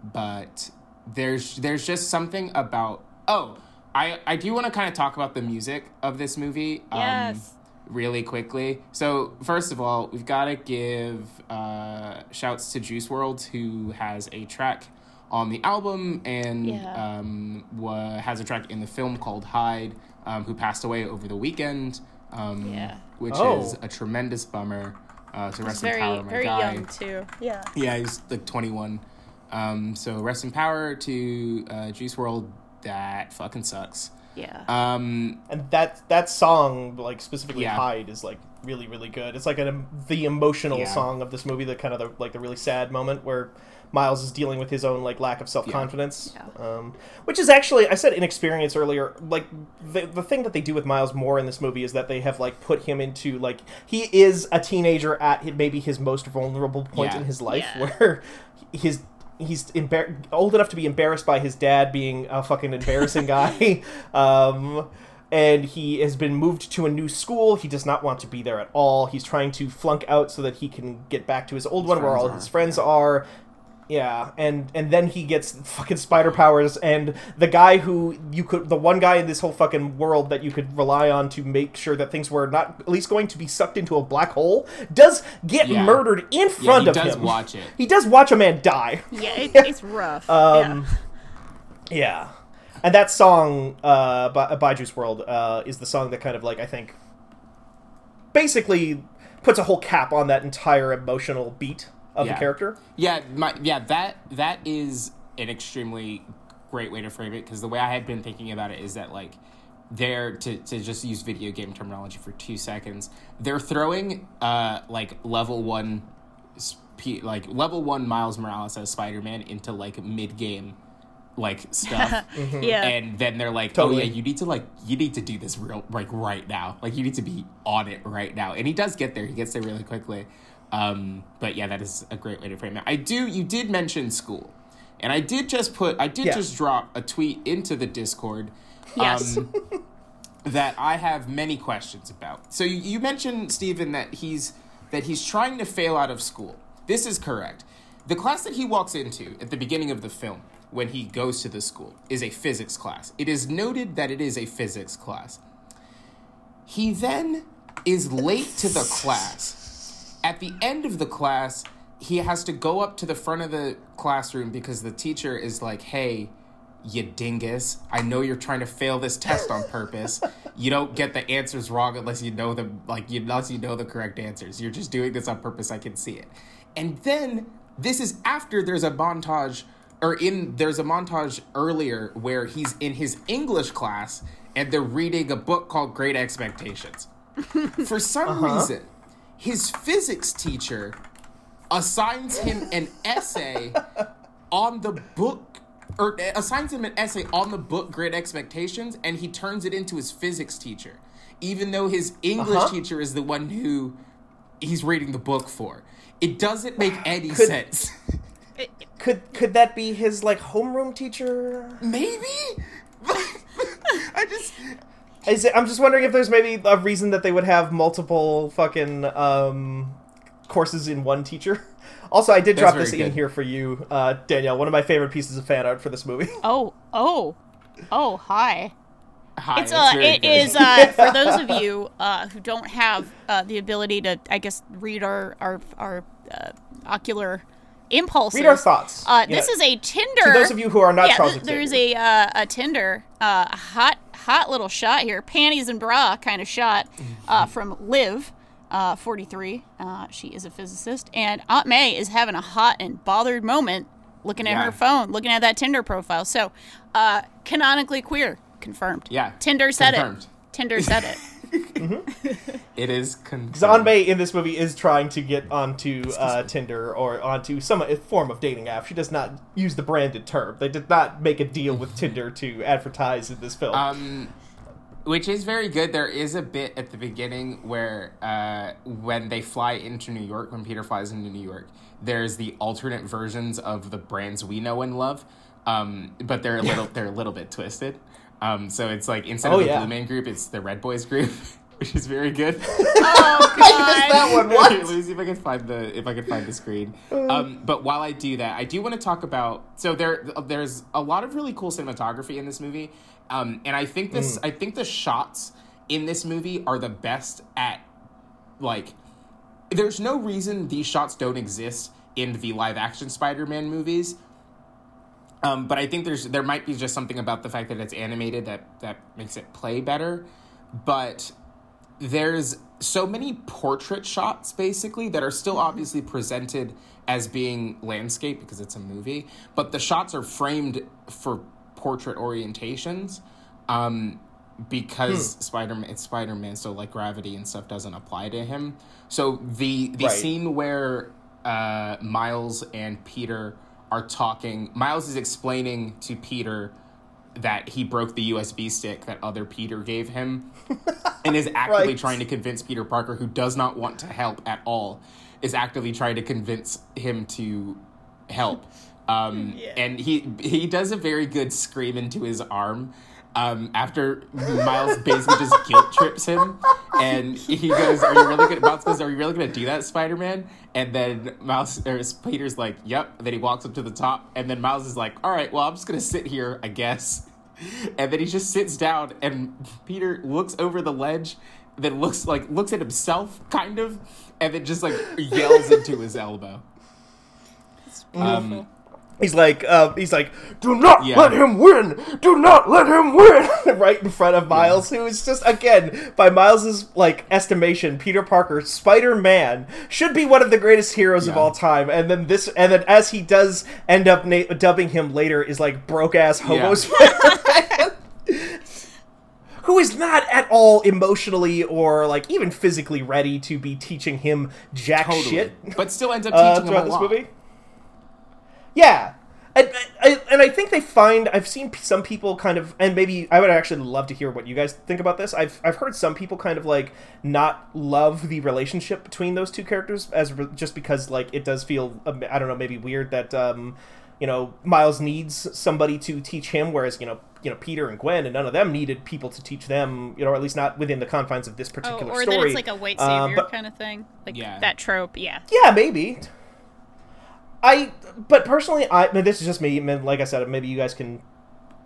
but there's, there's just something about, oh, I, I do want to kind of talk about the music of this movie. Yes. Um, really quickly. So, first of all, we've got to give uh, shouts to Juice world, who has a track on the album and yeah. um, wa- has a track in the film called Hide, um, who passed away over the weekend, um, yeah. which oh. is a tremendous bummer. Uh, so, rest very, in power, my very guy. Very young, too. Yeah. Yeah, he's like twenty-one. Um, so, rest in power to uh, Juice world. That fucking sucks. Yeah. Um, and that that song, like specifically yeah. "Hide," is like really really good. It's like an the emotional yeah. song of this movie, the kind of the, like the really sad moment where Miles is dealing with his own like lack of self confidence, yeah. yeah. um, which is actually I said inexperience earlier. Like the the thing that they do with Miles Moore in this movie is that they have like put him into like he is a teenager at maybe his most vulnerable point yeah. in his life, yeah. where his. He's embar- old enough to be embarrassed by his dad being a fucking embarrassing guy. um, and he has been moved to a new school. He does not want to be there at all. He's trying to flunk out so that he can get back to his old his one where all are, his friends yeah. are. Yeah, and, and then he gets fucking spider powers, and the guy who you could, the one guy in this whole fucking world that you could rely on to make sure that things were not at least going to be sucked into a black hole, does get yeah. murdered in front yeah, of him. He does watch it. He does watch a man die. Yeah, it, it's rough. um, yeah. yeah. And that song uh, by, by Juice world uh, is the song that kind of, like, I think, basically puts a whole cap on that entire emotional beat. Of yeah. the character, yeah, my, yeah, that that is an extremely great way to frame it, because the way I had been thinking about it is that, like, they're, to, to just use video game terminology for two seconds, they're throwing, uh, like, level one, like, level one Miles Morales as Spider-Man into, like, mid-game, like, stuff. Mm-hmm. Yeah. And then they're like, totally. Oh, yeah, you need to, like, you need to do this real, like, right now. Like, you need to be on it right now. And he does get there. He gets there really quickly. Um, but, yeah, that is a great way to frame it. I do, you did mention school. And I did just put, I did yes. just drop a tweet into the Discord. Yes. Um, that I have many questions about. So you, you mentioned, Steven, that he's that he's trying to fail out of school. This is correct. The class that he walks into at the beginning of the film when he goes to the school is a physics class. It is noted that it is a physics class. He then is late to the class. At the end of the class, he has to go up to the front of the classroom because the teacher is like, hey, you dingus, I know you're trying to fail this test on purpose. You don't get the answers wrong unless you know the, like, unless you know the correct answers. You're just doing this on purpose. I can see it. And then this is after there's a montage, or in there's a montage earlier where he's in his English class and they're reading a book called Great Expectations. For some uh-huh. reason, his physics teacher assigns him an essay on the book, or assigns him an essay on the book Great Expectations, and he turns it into his physics teacher, even though his English uh-huh. teacher is the one who he's reading the book for. It doesn't make any could, sense. Could could that be his, like, homeroom teacher? Maybe? I just... Is it, I'm just wondering if there's maybe a reason that they would have multiple fucking um, courses in one teacher. Also, I did That's drop this good. in here for you, uh, Danielle. One of my favorite pieces of fan art for this movie. Oh, oh, oh! Hi, hi. It's, uh, it is uh, yeah. for those of you uh, who don't have uh, the ability to, I guess, read our our, our uh, ocular impulses. Read our thoughts. Uh, this know. is a Tinder. To those of you who are not, yeah, th- there is a uh, a Tinder uh, hot hot little shot here, panties and bra kind of shot uh, from Liv. Uh, forty-three. Uh, she is a physicist, and Aunt May is having a hot and bothered moment looking at yeah. her phone, looking at that Tinder profile. So, uh, canonically queer, confirmed. Yeah, Tinder said confirmed. it. Tinder said it. Mm-hmm. It is confirmed. Because Aunt May in this movie is trying to get onto uh, Tinder or onto some form of dating app. She does not use the branded term. They did not make a deal with Tinder to advertise in this film. Um... Which is very good. There is a bit at the beginning where uh, when they fly into New York, when Peter flies into New York, there's the alternate versions of the brands we know and love, um, but they're a little they're a little bit twisted. Um, so it's like instead oh, of the yeah. Blue Man Group, it's the Red Boys Group, which is very good. Oh, God. I missed that one. What? Let me see if I can find the if I can find the screen. Um, but while I do that, I do want to talk about. So there there's a lot of really cool cinematography in this movie. Um, and I think this, mm. I think the shots in this movie are the best at, like, there's no reason these shots don't exist in the live action Spider-Man movies. Um, but I think there's, there might be just something about the fact that it's animated that, that makes it play better. But there's so many portrait shots basically that are still obviously presented as being landscape because it's a movie, but the shots are framed for portrait orientations um because hmm. Spider-Man it's Spider-Man, so like gravity and stuff doesn't apply to him. So the the right. scene where uh Miles and Peter are talking, Miles is explaining to Peter that he broke the U S B stick that other Peter gave him and is actively right. trying to convince Peter Parker, who does not want to help at all, is actively trying to convince him to help. Um, yeah. And he he does a very good scream into his arm um, after Miles basically just guilt trips him. And he goes, are you really going to, Miles goes, are you really going to do that, Spider-Man? And then Miles, or Peter's like, yep. And then he walks up to the top. And then Miles is like, all right, well, I'm just going to sit here, I guess. And then he just sits down and Peter looks over the ledge, then looks like, looks at himself kind of, and then just like yells into his elbow. It's beautiful. Um, He's like, uh, he's like, do not yeah. let him win! Do not let him win! Right in front of Miles, yeah. who is just, again, by Miles's like estimation, Peter Parker, Spider-Man, should be one of the greatest heroes yeah. of all time. And then this, and then as he does end up na- dubbing him later, is like broke-ass homo yeah. Spider-Man. Who is not at all emotionally or like even physically ready to be teaching him jack totally. shit, but still ends up teaching uh, him throughout a lot. This movie. Yeah, and, and I think they find I've seen some people kind of, and maybe I would actually love to hear what you guys think about this. I've I've heard some people kind of like not love the relationship between those two characters as just because like it does feel I don't know maybe weird that um, you know Miles needs somebody to teach him, whereas you know. You know, Peter and Gwen, and none of them needed people to teach them, you know, or at least not within the confines of this particular oh, or story. Or that it's like a white savior uh, but, kind of thing. Like yeah. that trope, yeah. Yeah, maybe. I, but personally, I, I mean, this is just me, like I said, maybe you guys can,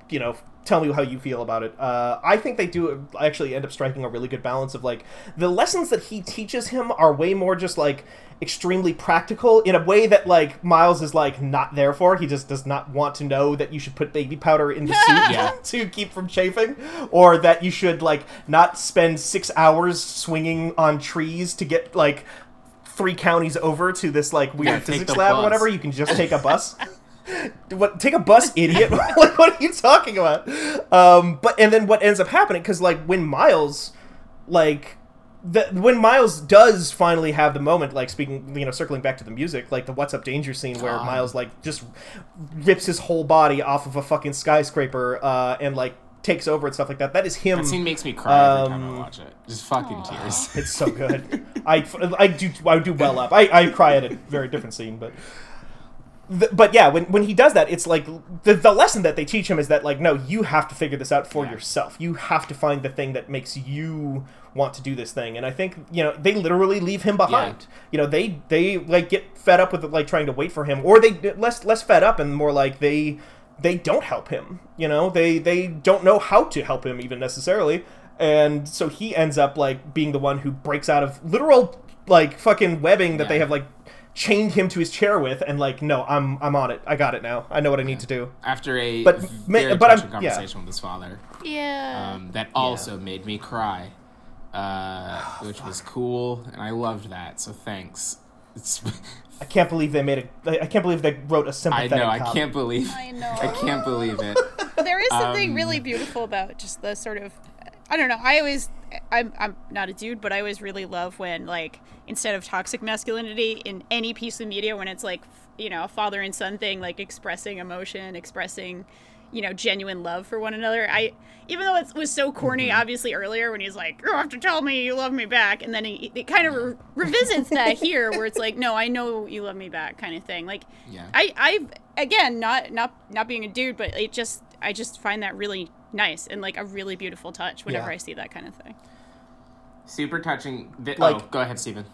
you know, tell me how you feel about it. Uh, I think they do actually end up striking a really good balance of, like, the lessons that he teaches him are way more just, like, extremely practical in a way that, like, Miles is, like, not there for. He just does not want to know that you should put baby powder in the suit yeah. to keep from chafing, or that you should, like, not spend six hours swinging on trees to get, like, three counties over to this, like, weird yeah, physics lab bus. Or whatever. You can just take a bus. What, take a bus, idiot? Like, what are you talking about? Um, but and then what ends up happening? Because like when Miles, like the, when Miles does finally have the moment, like speaking, you know, circling back to the music, like the "What's Up, Danger" scene where oh. Miles like just rips his whole body off of a fucking skyscraper uh, and like takes over and stuff like that. That is him. That scene makes me cry um, every time I watch it. Just fucking aww. Tears. It's so good. I, I do I do well up. I, I cry at a very different scene, but. But yeah, when, when he does that, it's like the the lesson that they teach him is that like, no, you have to figure this out for yeah. yourself. You have to find the thing that makes you want to do this thing. And I think, you know, they literally leave him behind. Yeah. You know, they they like get fed up with like trying to wait for him, or they less less fed up and more like they they don't help him. You know, they they don't know how to help him even necessarily. And so he ends up like being the one who breaks out of literal like fucking webbing that yeah. they have like chained him to his chair with, and like, no, I'm I'm on it. I got it now. I know what I need yeah. to do. After a but, very but touching I'm, conversation yeah. with his father, yeah, um, that also yeah. made me cry, uh, oh, which fuck. was cool, and I loved that. So thanks. It's I can't believe they made a. I can't believe they wrote a sympathetic. I know. I copy. can't believe. I know. I can't believe it. There is something um, really beautiful about just the sort of. I don't know. I always, I'm, I'm not a dude, but I always really love when, like, instead of toxic masculinity in any piece of media, when it's like, you know, a father and son thing, like expressing emotion, expressing, you know, genuine love for one another. I, even though it was so corny, mm-hmm. obviously earlier when he's like, you have to tell me you love me back, and then he, it kind of re- revisits that here, where it's like, no, I know you love me back, kind of thing. Like, yeah. I, I, again, not, not, not being a dude, but it just, I just find that really. Nice and like a really beautiful touch whenever yeah. I see that kind of thing. Super touching. The, like, oh, go ahead, Steven.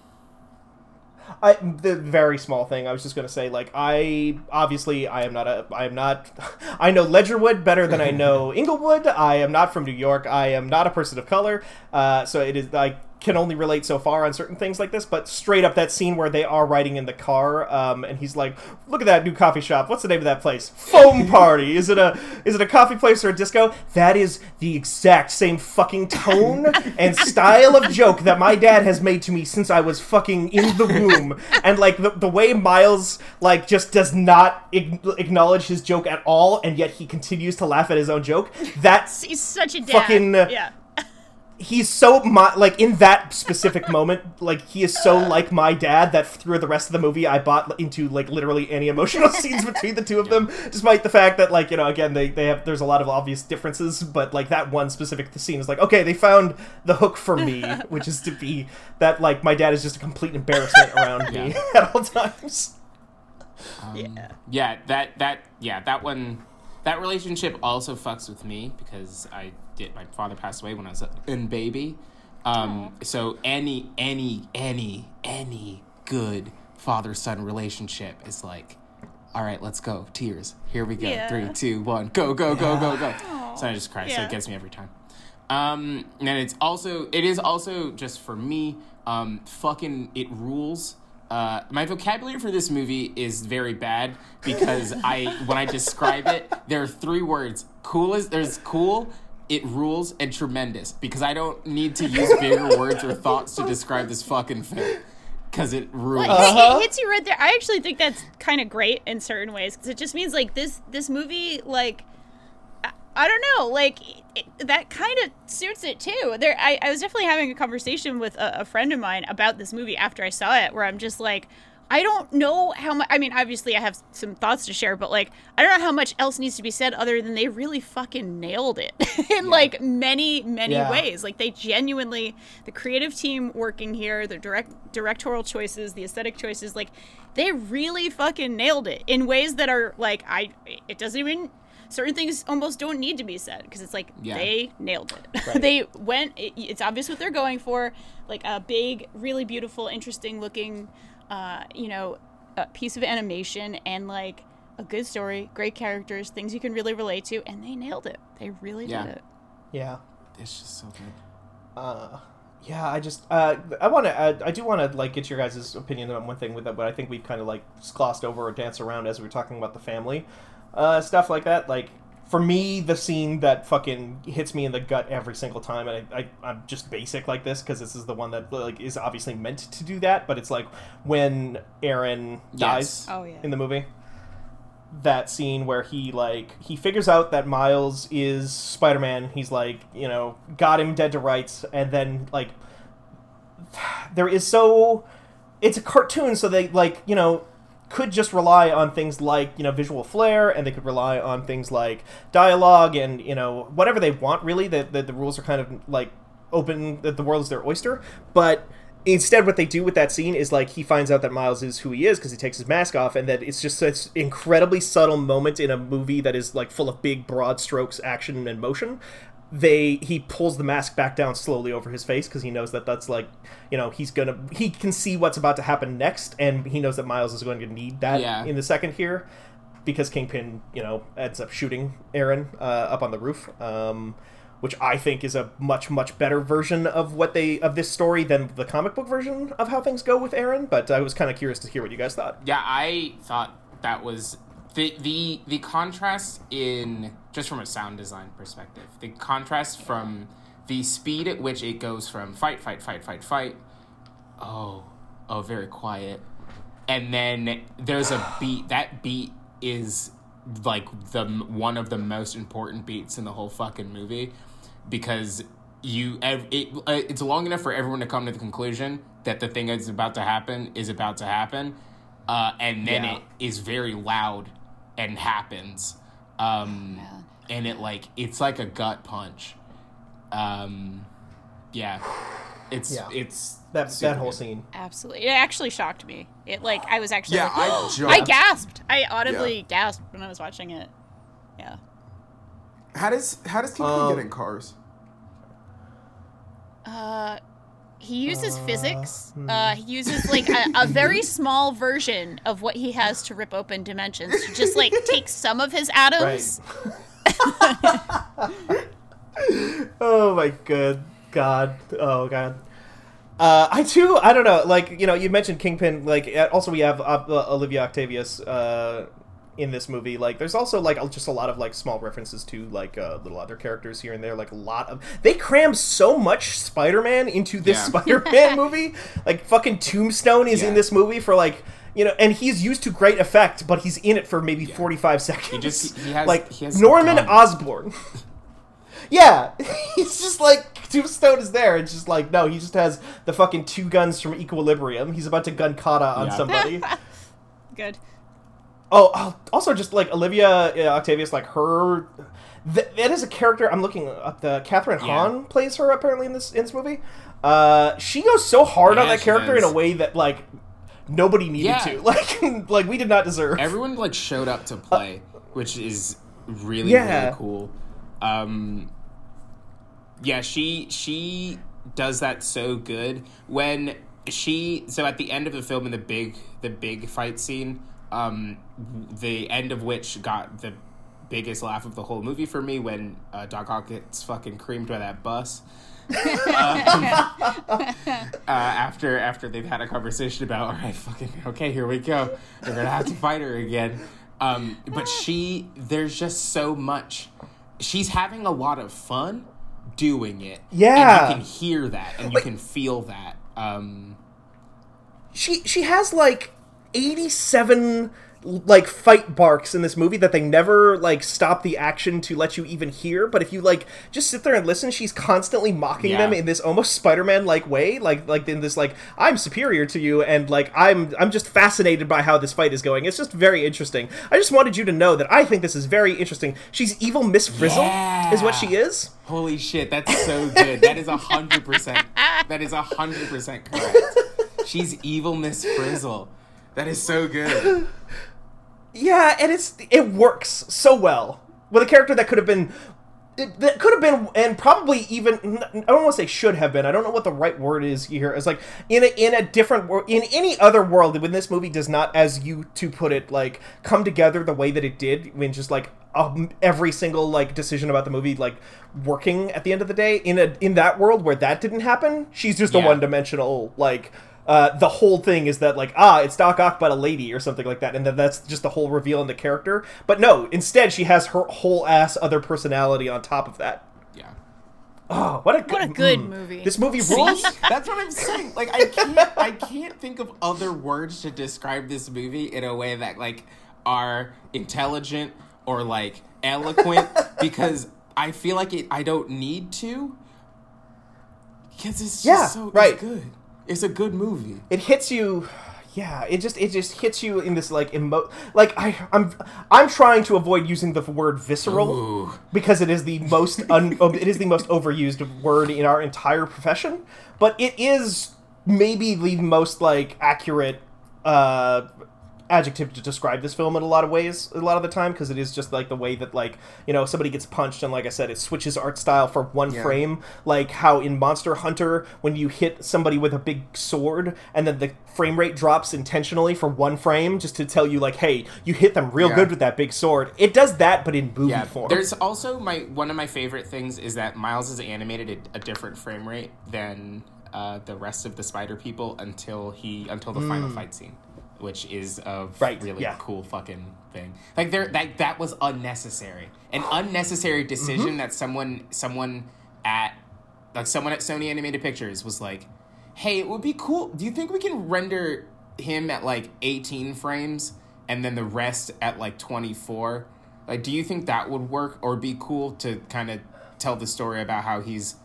I the very small thing I was just gonna say. Like I obviously I am not a I am not I know Ledgerwood better than I know Inglewood. I am not from New York. I am not a person of color. Uh, so it is I can only relate so far on certain things like this. But straight up that scene where they are riding in the car, um, and he's like, "Look at that new coffee shop. What's the name of that place? Foam Party. Is it a is it a coffee place or a disco? That is the exact same fucking tone and style of joke that my dad has made to me since I was fucking in the womb." And like the the way Miles like just does not ig- acknowledge his joke at all, and yet he continues to laugh at his own joke. That's he's such a dad. Fucking yeah. He's so, my, like, in that specific moment, like, he is so like my dad that through the rest of the movie I bought into, like, literally any emotional scenes between the two of them, despite the fact that, like, you know, again, they, they have, there's a lot of obvious differences, but, like, that one specific scene is like, okay, they found the hook for me, which is to be that, like, my dad is just a complete embarrassment around yeah. me at all times. Um, yeah. Yeah, that, that, yeah, that one, that relationship also fucks with me, because I... It, my father passed away when I was a in baby. Um, so any, any, any, any good father-son relationship is like, all right, let's go. Tears. Here we go. Yeah. Three, two, one. Go, go, go, go, go. Aww. So I just cry. Yeah. So it gets me every time. Um, and it's also, it is also just for me, um, fucking, it rules Uh, my vocabulary for this movie is very bad because I, when I describe it, there are three words. Cool is, there's cool, it rules, and tremendous. Because I don't need to use bigger words or thoughts to describe this fucking film. Because it rules. Well, uh-huh. It hits you right there. I actually think that's kind of great in certain ways. Because it just means, like, this, this movie, like... I don't know, like, it, that kind of suits it, too. There, I, I was definitely having a conversation with a, a friend of mine about this movie after I saw it, where I'm just like, I don't know how much, I mean, obviously I have some thoughts to share, but, like, I don't know how much else needs to be said other than they really fucking nailed it in, yeah. like, many, many yeah. ways. Like, they genuinely, the creative team working here, the direct directorial choices, the aesthetic choices, like, they really fucking nailed it in ways that are, like, I, it doesn't even... Certain things almost don't need to be said because it's like yeah. they nailed it. Right. They went, it, it's obvious what they're going for, like a big, really beautiful, interesting looking, uh, you know, a piece of animation and like a good story, great characters, things you can really relate to. And they nailed it. They really yeah. did it. Yeah. It's just so good. Uh, yeah, I just, uh, I want to, I, I do want to like get your guys' opinion on one thing with that, but I think we've kind of like glossed over or danced around as we were talking about the family. Uh, stuff like that. Like, for me, the scene that fucking hits me in the gut every single time, and I, I, I'm just basic like this, because this is the one that, like, is obviously meant to do that, but it's, like, when Aaron yes. dies oh, yeah. in the movie. That scene where he, like, he figures out that Miles is Spider-Man, he's, like, you know, got him dead to rights, and then, like, there is so... It's a cartoon, so they, like, you know... could just rely on things like, you know, visual flair, and they could rely on things like dialogue and, you know, whatever they want, really. The, the, the rules are kind of, like, open, that the world is their oyster. But instead what they do with that scene is, like, he finds out that Miles is who he is because he takes his mask off, and that it's just this incredibly subtle moment in a movie that is, like, full of big, broad strokes, action, and motion. They he pulls the mask back down slowly over his face because he knows that that's like, you know, he's gonna he can see what's about to happen next, and he knows that Miles is going to need that yeah. in the second here, because Kingpin, you know, ends up shooting Aaron uh, up on the roof, um, which I think is a much much better version of what they of this story than the comic book version of how things go with Aaron. But I was kind of curious to hear what you guys thought. Yeah, I thought that was. The, the the contrast in, just from a sound design perspective, the contrast from the speed at which it goes from fight, fight, fight, fight, fight, oh, oh, very quiet, and then there's a beat. That beat is, like, the one of the most important beats in the whole fucking movie, because you it it's long enough for everyone to come to the conclusion that the thing that's about to happen is about to happen, uh, and then yeah. it is very loud. And happens, um, and it like it's like a gut punch. Um, yeah, it's yeah. it's that that whole good. Scene. Absolutely, it actually shocked me. It like I was actually yeah, like, I, just, I gasped. I audibly yeah. gasped when I was watching it. Yeah. How does how does Kingpin um, get in cars? Uh. He uses uh, physics. Hmm. Uh, he uses, like, a, a very small version of what he has to rip open dimensions. To just, like, take some of his atoms. Right. Oh, my good God. Oh, God. Uh, I, too, I don't know. Like, you know, you mentioned Kingpin. Like, also we have uh, Olivia Octavius uh, in this movie. Like, there's also, like, just a lot of, like, small references to, like, uh, little other characters here and there. Like, a lot of... They cram so much Spider-Man into this yeah. Spider-Man movie. Like, fucking Tombstone is yeah. in this movie for, like... You know, and he's used to great effect, but he's in it for maybe yeah. forty-five seconds. He just... He has, like, he has Norman Osborn. Yeah. He's just, like... Tombstone is there. It's just like, no, he just has the fucking two guns from Equilibrium. He's about to gun kata on yeah. somebody. Good. Oh, also just, like, Olivia Octavius, like, her... Th- that is a character... I'm looking up the... Catherine yeah. Hahn plays her, apparently, in this in this movie. Uh, she goes so hard yeah, on that character does. In a way that, like, nobody needed yeah. to. Like, like we did not deserve. Everyone, like, showed up to play, uh, which is really, yeah. really cool. Um, yeah, she she does that so good. When she... So, at the end of the film, in the big the big fight scene... Um, the end of which got the biggest laugh of the whole movie for me when uh, Doc Ock gets fucking creamed by that bus. um, uh, after after they've had a conversation about, all right, fucking okay, here we go. We're gonna have to fight her again. Um, but she, there's just so much. She's having a lot of fun doing it. Yeah, and you can hear that and you like, can feel that. Um, she she has like eighty-seven like fight barks in this movie that they never like stop the action to let you even hear, but if you like just sit there and listen, she's constantly mocking yeah. them in this almost Spider-Man like way, like like in this like I'm superior to you and like I'm I'm just fascinated by how this fight is going. It's just very interesting. I just wanted you to know that I think this is very interesting. She's evil Miss Frizzle yeah. is what she is. Holy shit, that's so good. That is a hundred percent that is a hundred percent correct. She's evil Miss Frizzle. That is so good. Yeah, and it's it works so well with a character that could have been, that could have been, and probably even I don't want to say should have been. I don't know what the right word is here. It's like in a, in a different world, in any other world, when this movie does not, as you two put it, like come together the way that it did. When just like um, every single like decision about the movie like working at the end of the day in a in that world where that didn't happen, she's just yeah. a one dimensional like. Uh, the whole thing is that, like, ah, it's Doc Ock but a lady or something like that, and then that's just the whole reveal in the character. But no, instead she has her whole-ass other personality on top of that. Yeah. Oh, what a good, what a good mm, movie. This movie rules? That's what I'm saying. Like, I can't, I can't think of other words to describe this movie in a way that, like, are intelligent or, like, eloquent, because I feel like it. I don't need to, because it's just yeah, so right. it's good. It's a good movie. It hits you, yeah. It just it just hits you in this like emo. Like I I'm I'm trying to avoid using the word visceral Ooh. because it is the most un, it is the most overused word in our entire profession. But it is maybe the most like accurate uh, adjective to describe this film in a lot of ways. A lot of the time because it is just like the way that like you know somebody gets punched and like I said it switches art style for one yeah. frame, like how in Monster Hunter when you hit somebody with a big sword and then the frame rate drops intentionally for one frame just to tell you like hey you hit them real yeah. good with that big sword. It does that but in movie yeah. form. There's also my one of my favorite things is that Miles is animated at a different frame rate than uh, the rest of the spider people until he until the mm. final fight scene. Which is a right, really yeah. cool fucking thing. Like there, that that was unnecessary, an unnecessary decision mm-hmm. that someone, someone at, like someone at Sony Animated Pictures was like, "Hey, it would be cool. Do you think we can render him at like eighteen frames and then the rest at like twenty-four? Like, do you think that would work or be cool to kind of tell the story about how he's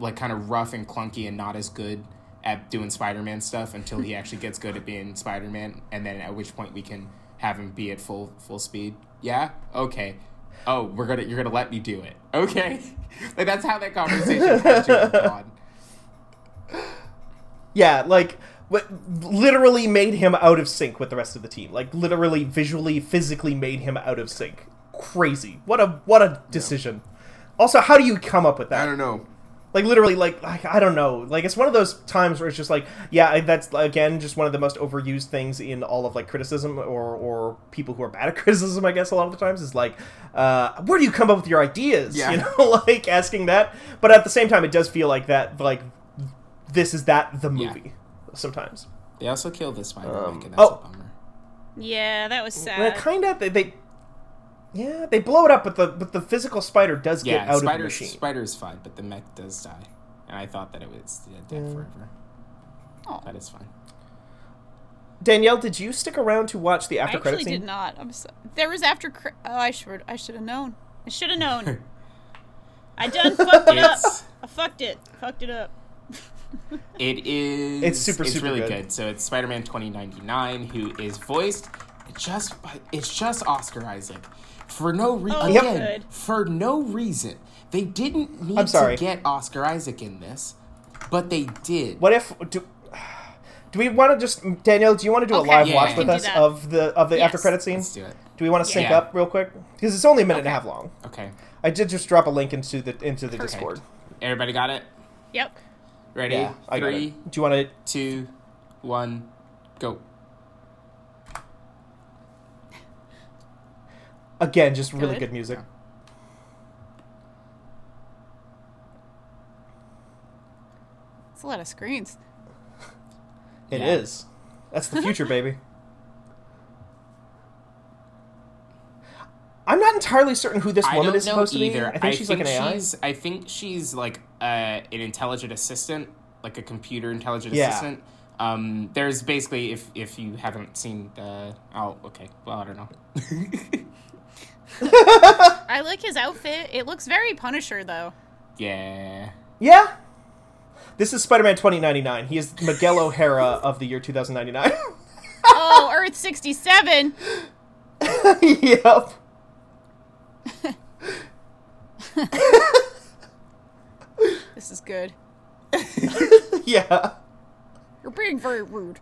like kind of rough and clunky and not as good at doing Spider-Man stuff until he actually gets good at being Spider-Man, and then at which point we can have him be at full full speed." Yeah? Okay. Oh, we're gonna you're gonna let me do it. Okay. Like that's how that conversation had to have gone. Yeah, like what literally made him out of sync with the rest of the team. Like literally visually, physically made him out of sync. Crazy. What a what a decision. Yeah. Also, how do you come up with that? I don't know. Like, literally, like, like, I don't know. Like, it's one of those times where it's just like, yeah, that's, again, just one of the most overused things in all of, like, criticism or, or people who are bad at criticism, I guess, a lot of the times, is like, uh, where do you come up with your ideas? Yeah. You know, like, asking that. But at the same time, it does feel like that, like, this is that the movie yeah. sometimes. They also killed this Spider-Man, um, and that's oh. a bummer. Yeah, that was sad. Well, kind of, they... they Yeah, they blow it up, but the but the physical spider does get yeah, out spider, of the machine. Yeah, spider is fine, but the mech does die. And I thought that it was yeah, dead mm. forever. Oh. That is fine. Danielle, did you stick around to watch the after credits scene? I actually did not. I'm so, there was after... Cre- oh, I should I should have known. I should have known. I done fucked it up. I fucked it. Fucked it up. It is... It's super, it's super really good. good. So it's Spider-Man twenty ninety-nine, who is voiced just by... It's just Oscar Isaac. For no reason, oh, again, yep. for no reason. They didn't need to get Oscar Isaac in this, but they did. What if, do, do we want to just, Danielle, do you want to do okay, a live yeah, watch with us of the of the yes. after credit scene? Let's do it. Do we want to sync yeah. up real quick? Because it's only a minute okay. and a half long. Okay. I did just drop a link into the into the Perfect. Discord. Everybody got it? Yep. Ready? Yeah, I Three, got it. Do you want to? Two, one, go. Again, just really good, good music. Yeah. It's a lot of screens. It yeah. is. That's the future, baby. I'm not entirely certain who this woman is supposed either. to be. I think I she's think like an she's, A I. I think she's like uh, an intelligent assistant, like a computer intelligent yeah. assistant. Um, there's basically, if if you haven't seen the... Oh, okay. Well, I don't know. I like his outfit. It looks very Punisher, though. Yeah. Yeah. This is Spider-Man twenty ninety-nine. He is Miguel O'Hara of the year two thousand ninety-nine. Oh, Earth sixty-seven. Yep. This is good. Yeah. You're being very rude.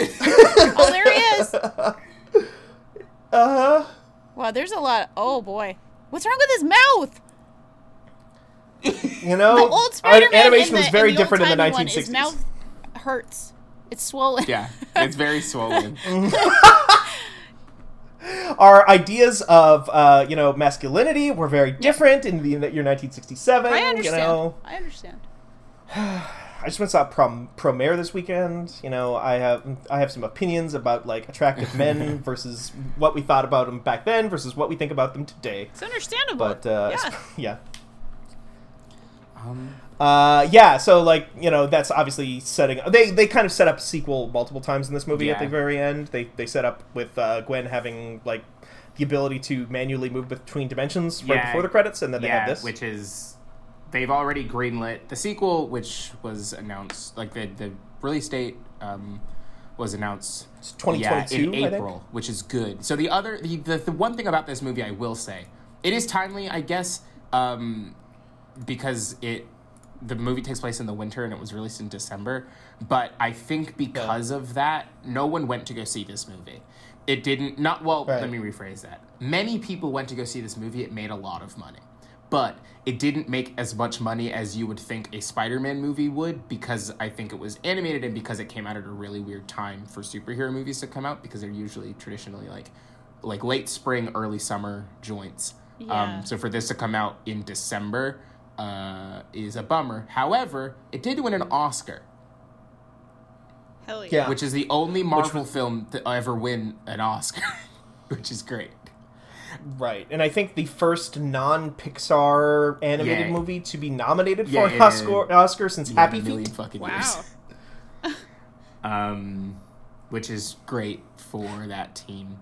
Oh, there he is. Uh-huh. Wow, there's a lot. Oh, boy. What's wrong with his mouth? You know, the old Spider-Man animation the, was very in different in the nineteen sixties. One, his mouth hurts. It's swollen. Yeah, it's very swollen. Our ideas of, uh, you know, masculinity were very different yeah. in the in the year nineteen sixty-seven. I understand. You know. I understand. I just went to prom premiere this weekend. You know, I have I have some opinions about like attractive men versus what we thought about them back then versus what we think about them today. It's understandable. But uh, yeah. yeah. Um, uh, yeah, so, like, you know, that's obviously setting... They they kind of set up a sequel multiple times in this movie yeah. at the very end. They they set up with uh, Gwen having, like, the ability to manually move between dimensions yeah. right before the credits, and then they yeah, have this. which is... They've already greenlit the sequel, which was announced... Like, the, the release date um, was announced... It's twenty twenty-two, yeah, in April, which is good. So the other... The, the, the one thing about this movie I will say, it is timely, I guess... Um, because it the movie takes place in the winter and it was released in December, but I think because yeah. of that, no one went to go see this movie. It didn't not well right. let me rephrase that. Many people went to go see this movie. It made a lot of money, but it didn't make as much money as you would think a Spider-Man movie would, because I think it was animated and because it came out at a really weird time for superhero movies to come out, because they're usually traditionally like like late spring, early summer joints. Yeah. Um so for this to come out in December Uh, is a bummer. However, it did win an Oscar. Hell yeah. Which is the only Marvel was... film to ever win an Oscar, which is great. Right. And I think the first non-Pixar animated yeah. movie to be nominated yeah, for an yeah, Oscar, yeah. Oscar since yeah, Happy Feet. Fucking wow. Years. um, which is great for that team.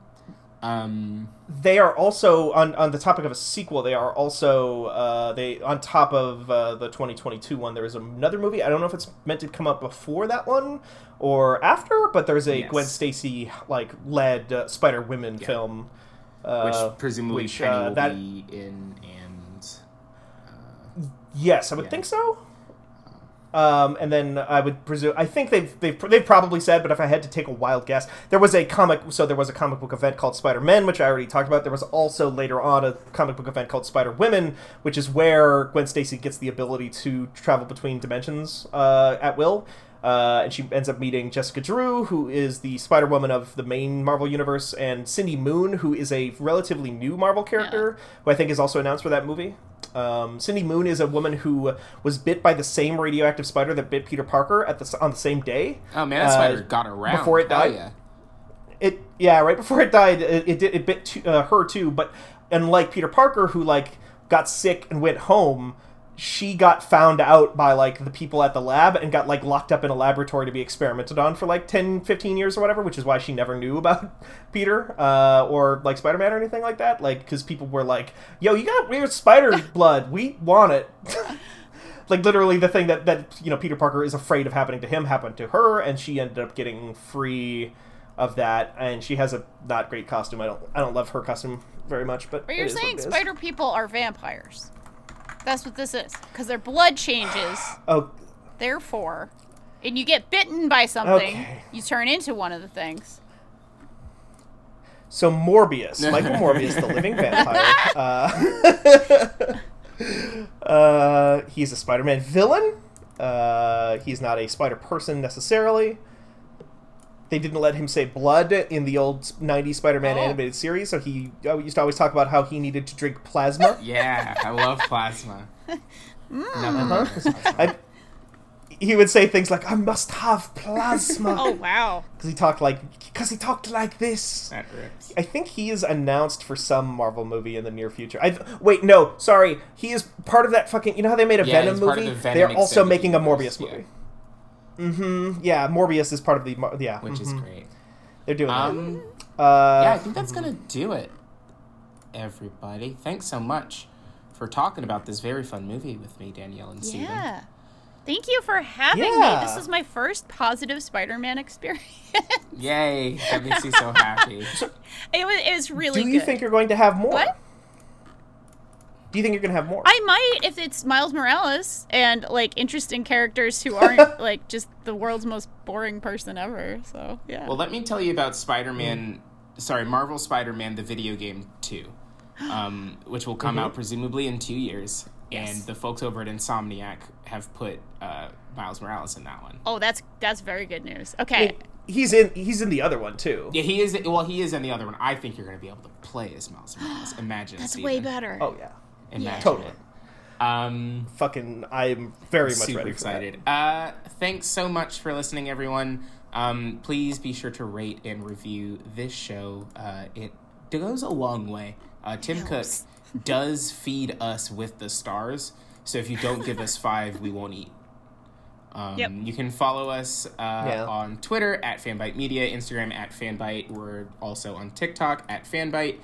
Um, they are also on, on the topic of a sequel. They are also uh, they on top of uh, the twenty twenty-two one. There is another movie. I don't know if it's meant to come up before that one or after, but there's a yes. Gwen Stacy like led uh, Spider Women yeah. film, uh, which presumably which, Penny uh, will that... be in. And uh, yes, I would yeah. think so. Um, and then I would presume, I think they've, they've, they've probably said, but if I had to take a wild guess, there was a comic, so there was a comic book event called Spider-Men, which I already talked about. There was also later on a comic book event called Spider-Women, which is where Gwen Stacy gets the ability to travel between dimensions, uh, at will. Uh, and she ends up meeting Jessica Drew, who is the Spider-Woman of the main Marvel universe, and Cindy Moon, who is a relatively new Marvel character, yeah. who I think is also announced for that movie. Um, Cindy Moon is a woman who was bit by the same radioactive spider that bit Peter Parker at the on the same day. Oh man, that uh, spider got around before it died. Oh, yeah. It yeah, right before it died, it it, it bit to, uh, her too. But unlike Peter Parker, who like got sick and went home, she got found out by like the people at the lab and got like locked up in a laboratory to be experimented on for like ten, fifteen years or whatever, which is why she never knew about Peter uh, or like Spider-Man or anything like that. Like, because people were like, yo, you got weird spider blood. We want it. Like literally the thing that, that, you know, Peter Parker is afraid of happening to him happened to her, and she ended up getting free of that. And she has a not great costume. I don't, I don't love her costume very much, but, but you're saying spider people are vampires. That's what this is, because their blood changes. Oh. Therefore, and you get bitten by something, okay. you turn into one of the things. So Morbius, Michael Morbius, the living vampire. Uh, uh, he's a Spider-Man villain. Uh, he's not a Spider-Person necessarily. They didn't let him say blood in the old nineties Spider-Man oh. animated series, so he used to always talk about how he needed to drink plasma. Yeah, I love plasma. Mm. No, uh-huh. I, he would say things like, I must have plasma. Oh, wow. Because he talked like, because he talked like this. That rips. I think he is announced for some Marvel movie in the near future. I Wait, no, sorry. He is part of that fucking, you know how they made a yeah, Venom movie? The Venom They're also making a Morbius movie. Yeah. Mm-hmm. Yeah, Morbius is part of the... Yeah. Which mm-hmm. is great. They're doing um, that. Uh, yeah, I think that's mm-hmm. going to do it, everybody. Thanks so much for talking about this very fun movie with me, Danielle and Steven. Yeah. Thank you for having yeah. me. This is my first positive Spider-Man experience. Yay. That makes me so happy. It was, it was really good. Do you good. think you're going to have more? What? Do you think you're going to have more? I might if it's Miles Morales and, like, interesting characters who aren't, like, just the world's most boring person ever. So, yeah. Well, let me tell you about Spider-Man, mm. sorry, Marvel Spider-Man, the video game two, um, which will come mm-hmm. out presumably in two years. Yes. And the folks over at Insomniac have put uh, Miles Morales in that one. Oh, that's that's very good news. Okay. Well, He's in He's in the other one, too. Yeah, he is. Well, he is in the other one. I think you're going to be able to play as Miles Morales. Imagine That's Steven. way better. Oh, yeah. Yeah, totally. Um, Fucking, I'm very much ready for that. Super excited. Uh, thanks so much for listening, everyone. Um, please be sure to rate and review this show. Uh, it goes a long way. Uh, Tim Cook does feed us with the stars, so if you don't give us five, we won't eat. Um, yep. You can follow us uh, yeah. on Twitter at Fanbyte Media, Instagram at Fanbyte. We're also on TikTok at Fanbyte.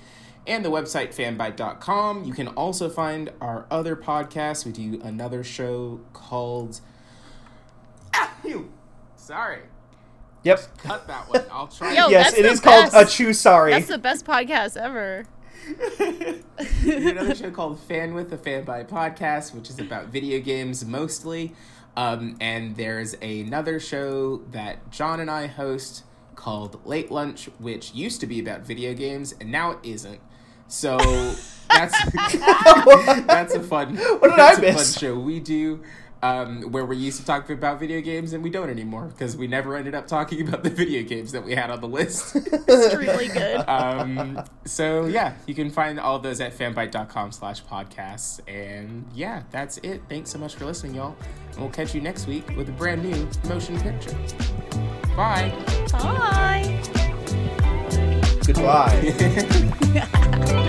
And the website, fanbyte dot com. You can also find our other podcasts. We do another show called... Ah, you. Sorry. Yep. Just cut that one. I'll try. Yo, yes, it is best. called Achoo Sorry. That's the best podcast ever. We do another show called Fan with the Fanbyte Podcast, which is about video games mostly. Um, and there's another show that John and I host called Late Lunch, which used to be about video games, and now it isn't. So that's that's a fun what did that's I a miss? fun show we do um, where we used to talk about video games and we don't anymore because we never ended up talking about the video games that we had on the list. It's really good. Um, so yeah, you can find all those at fanbyte dot com slash podcasts. And yeah, that's it. Thanks so much for listening, y'all. And we'll catch you next week with a brand new motion picture. Bye. Bye. Goodbye.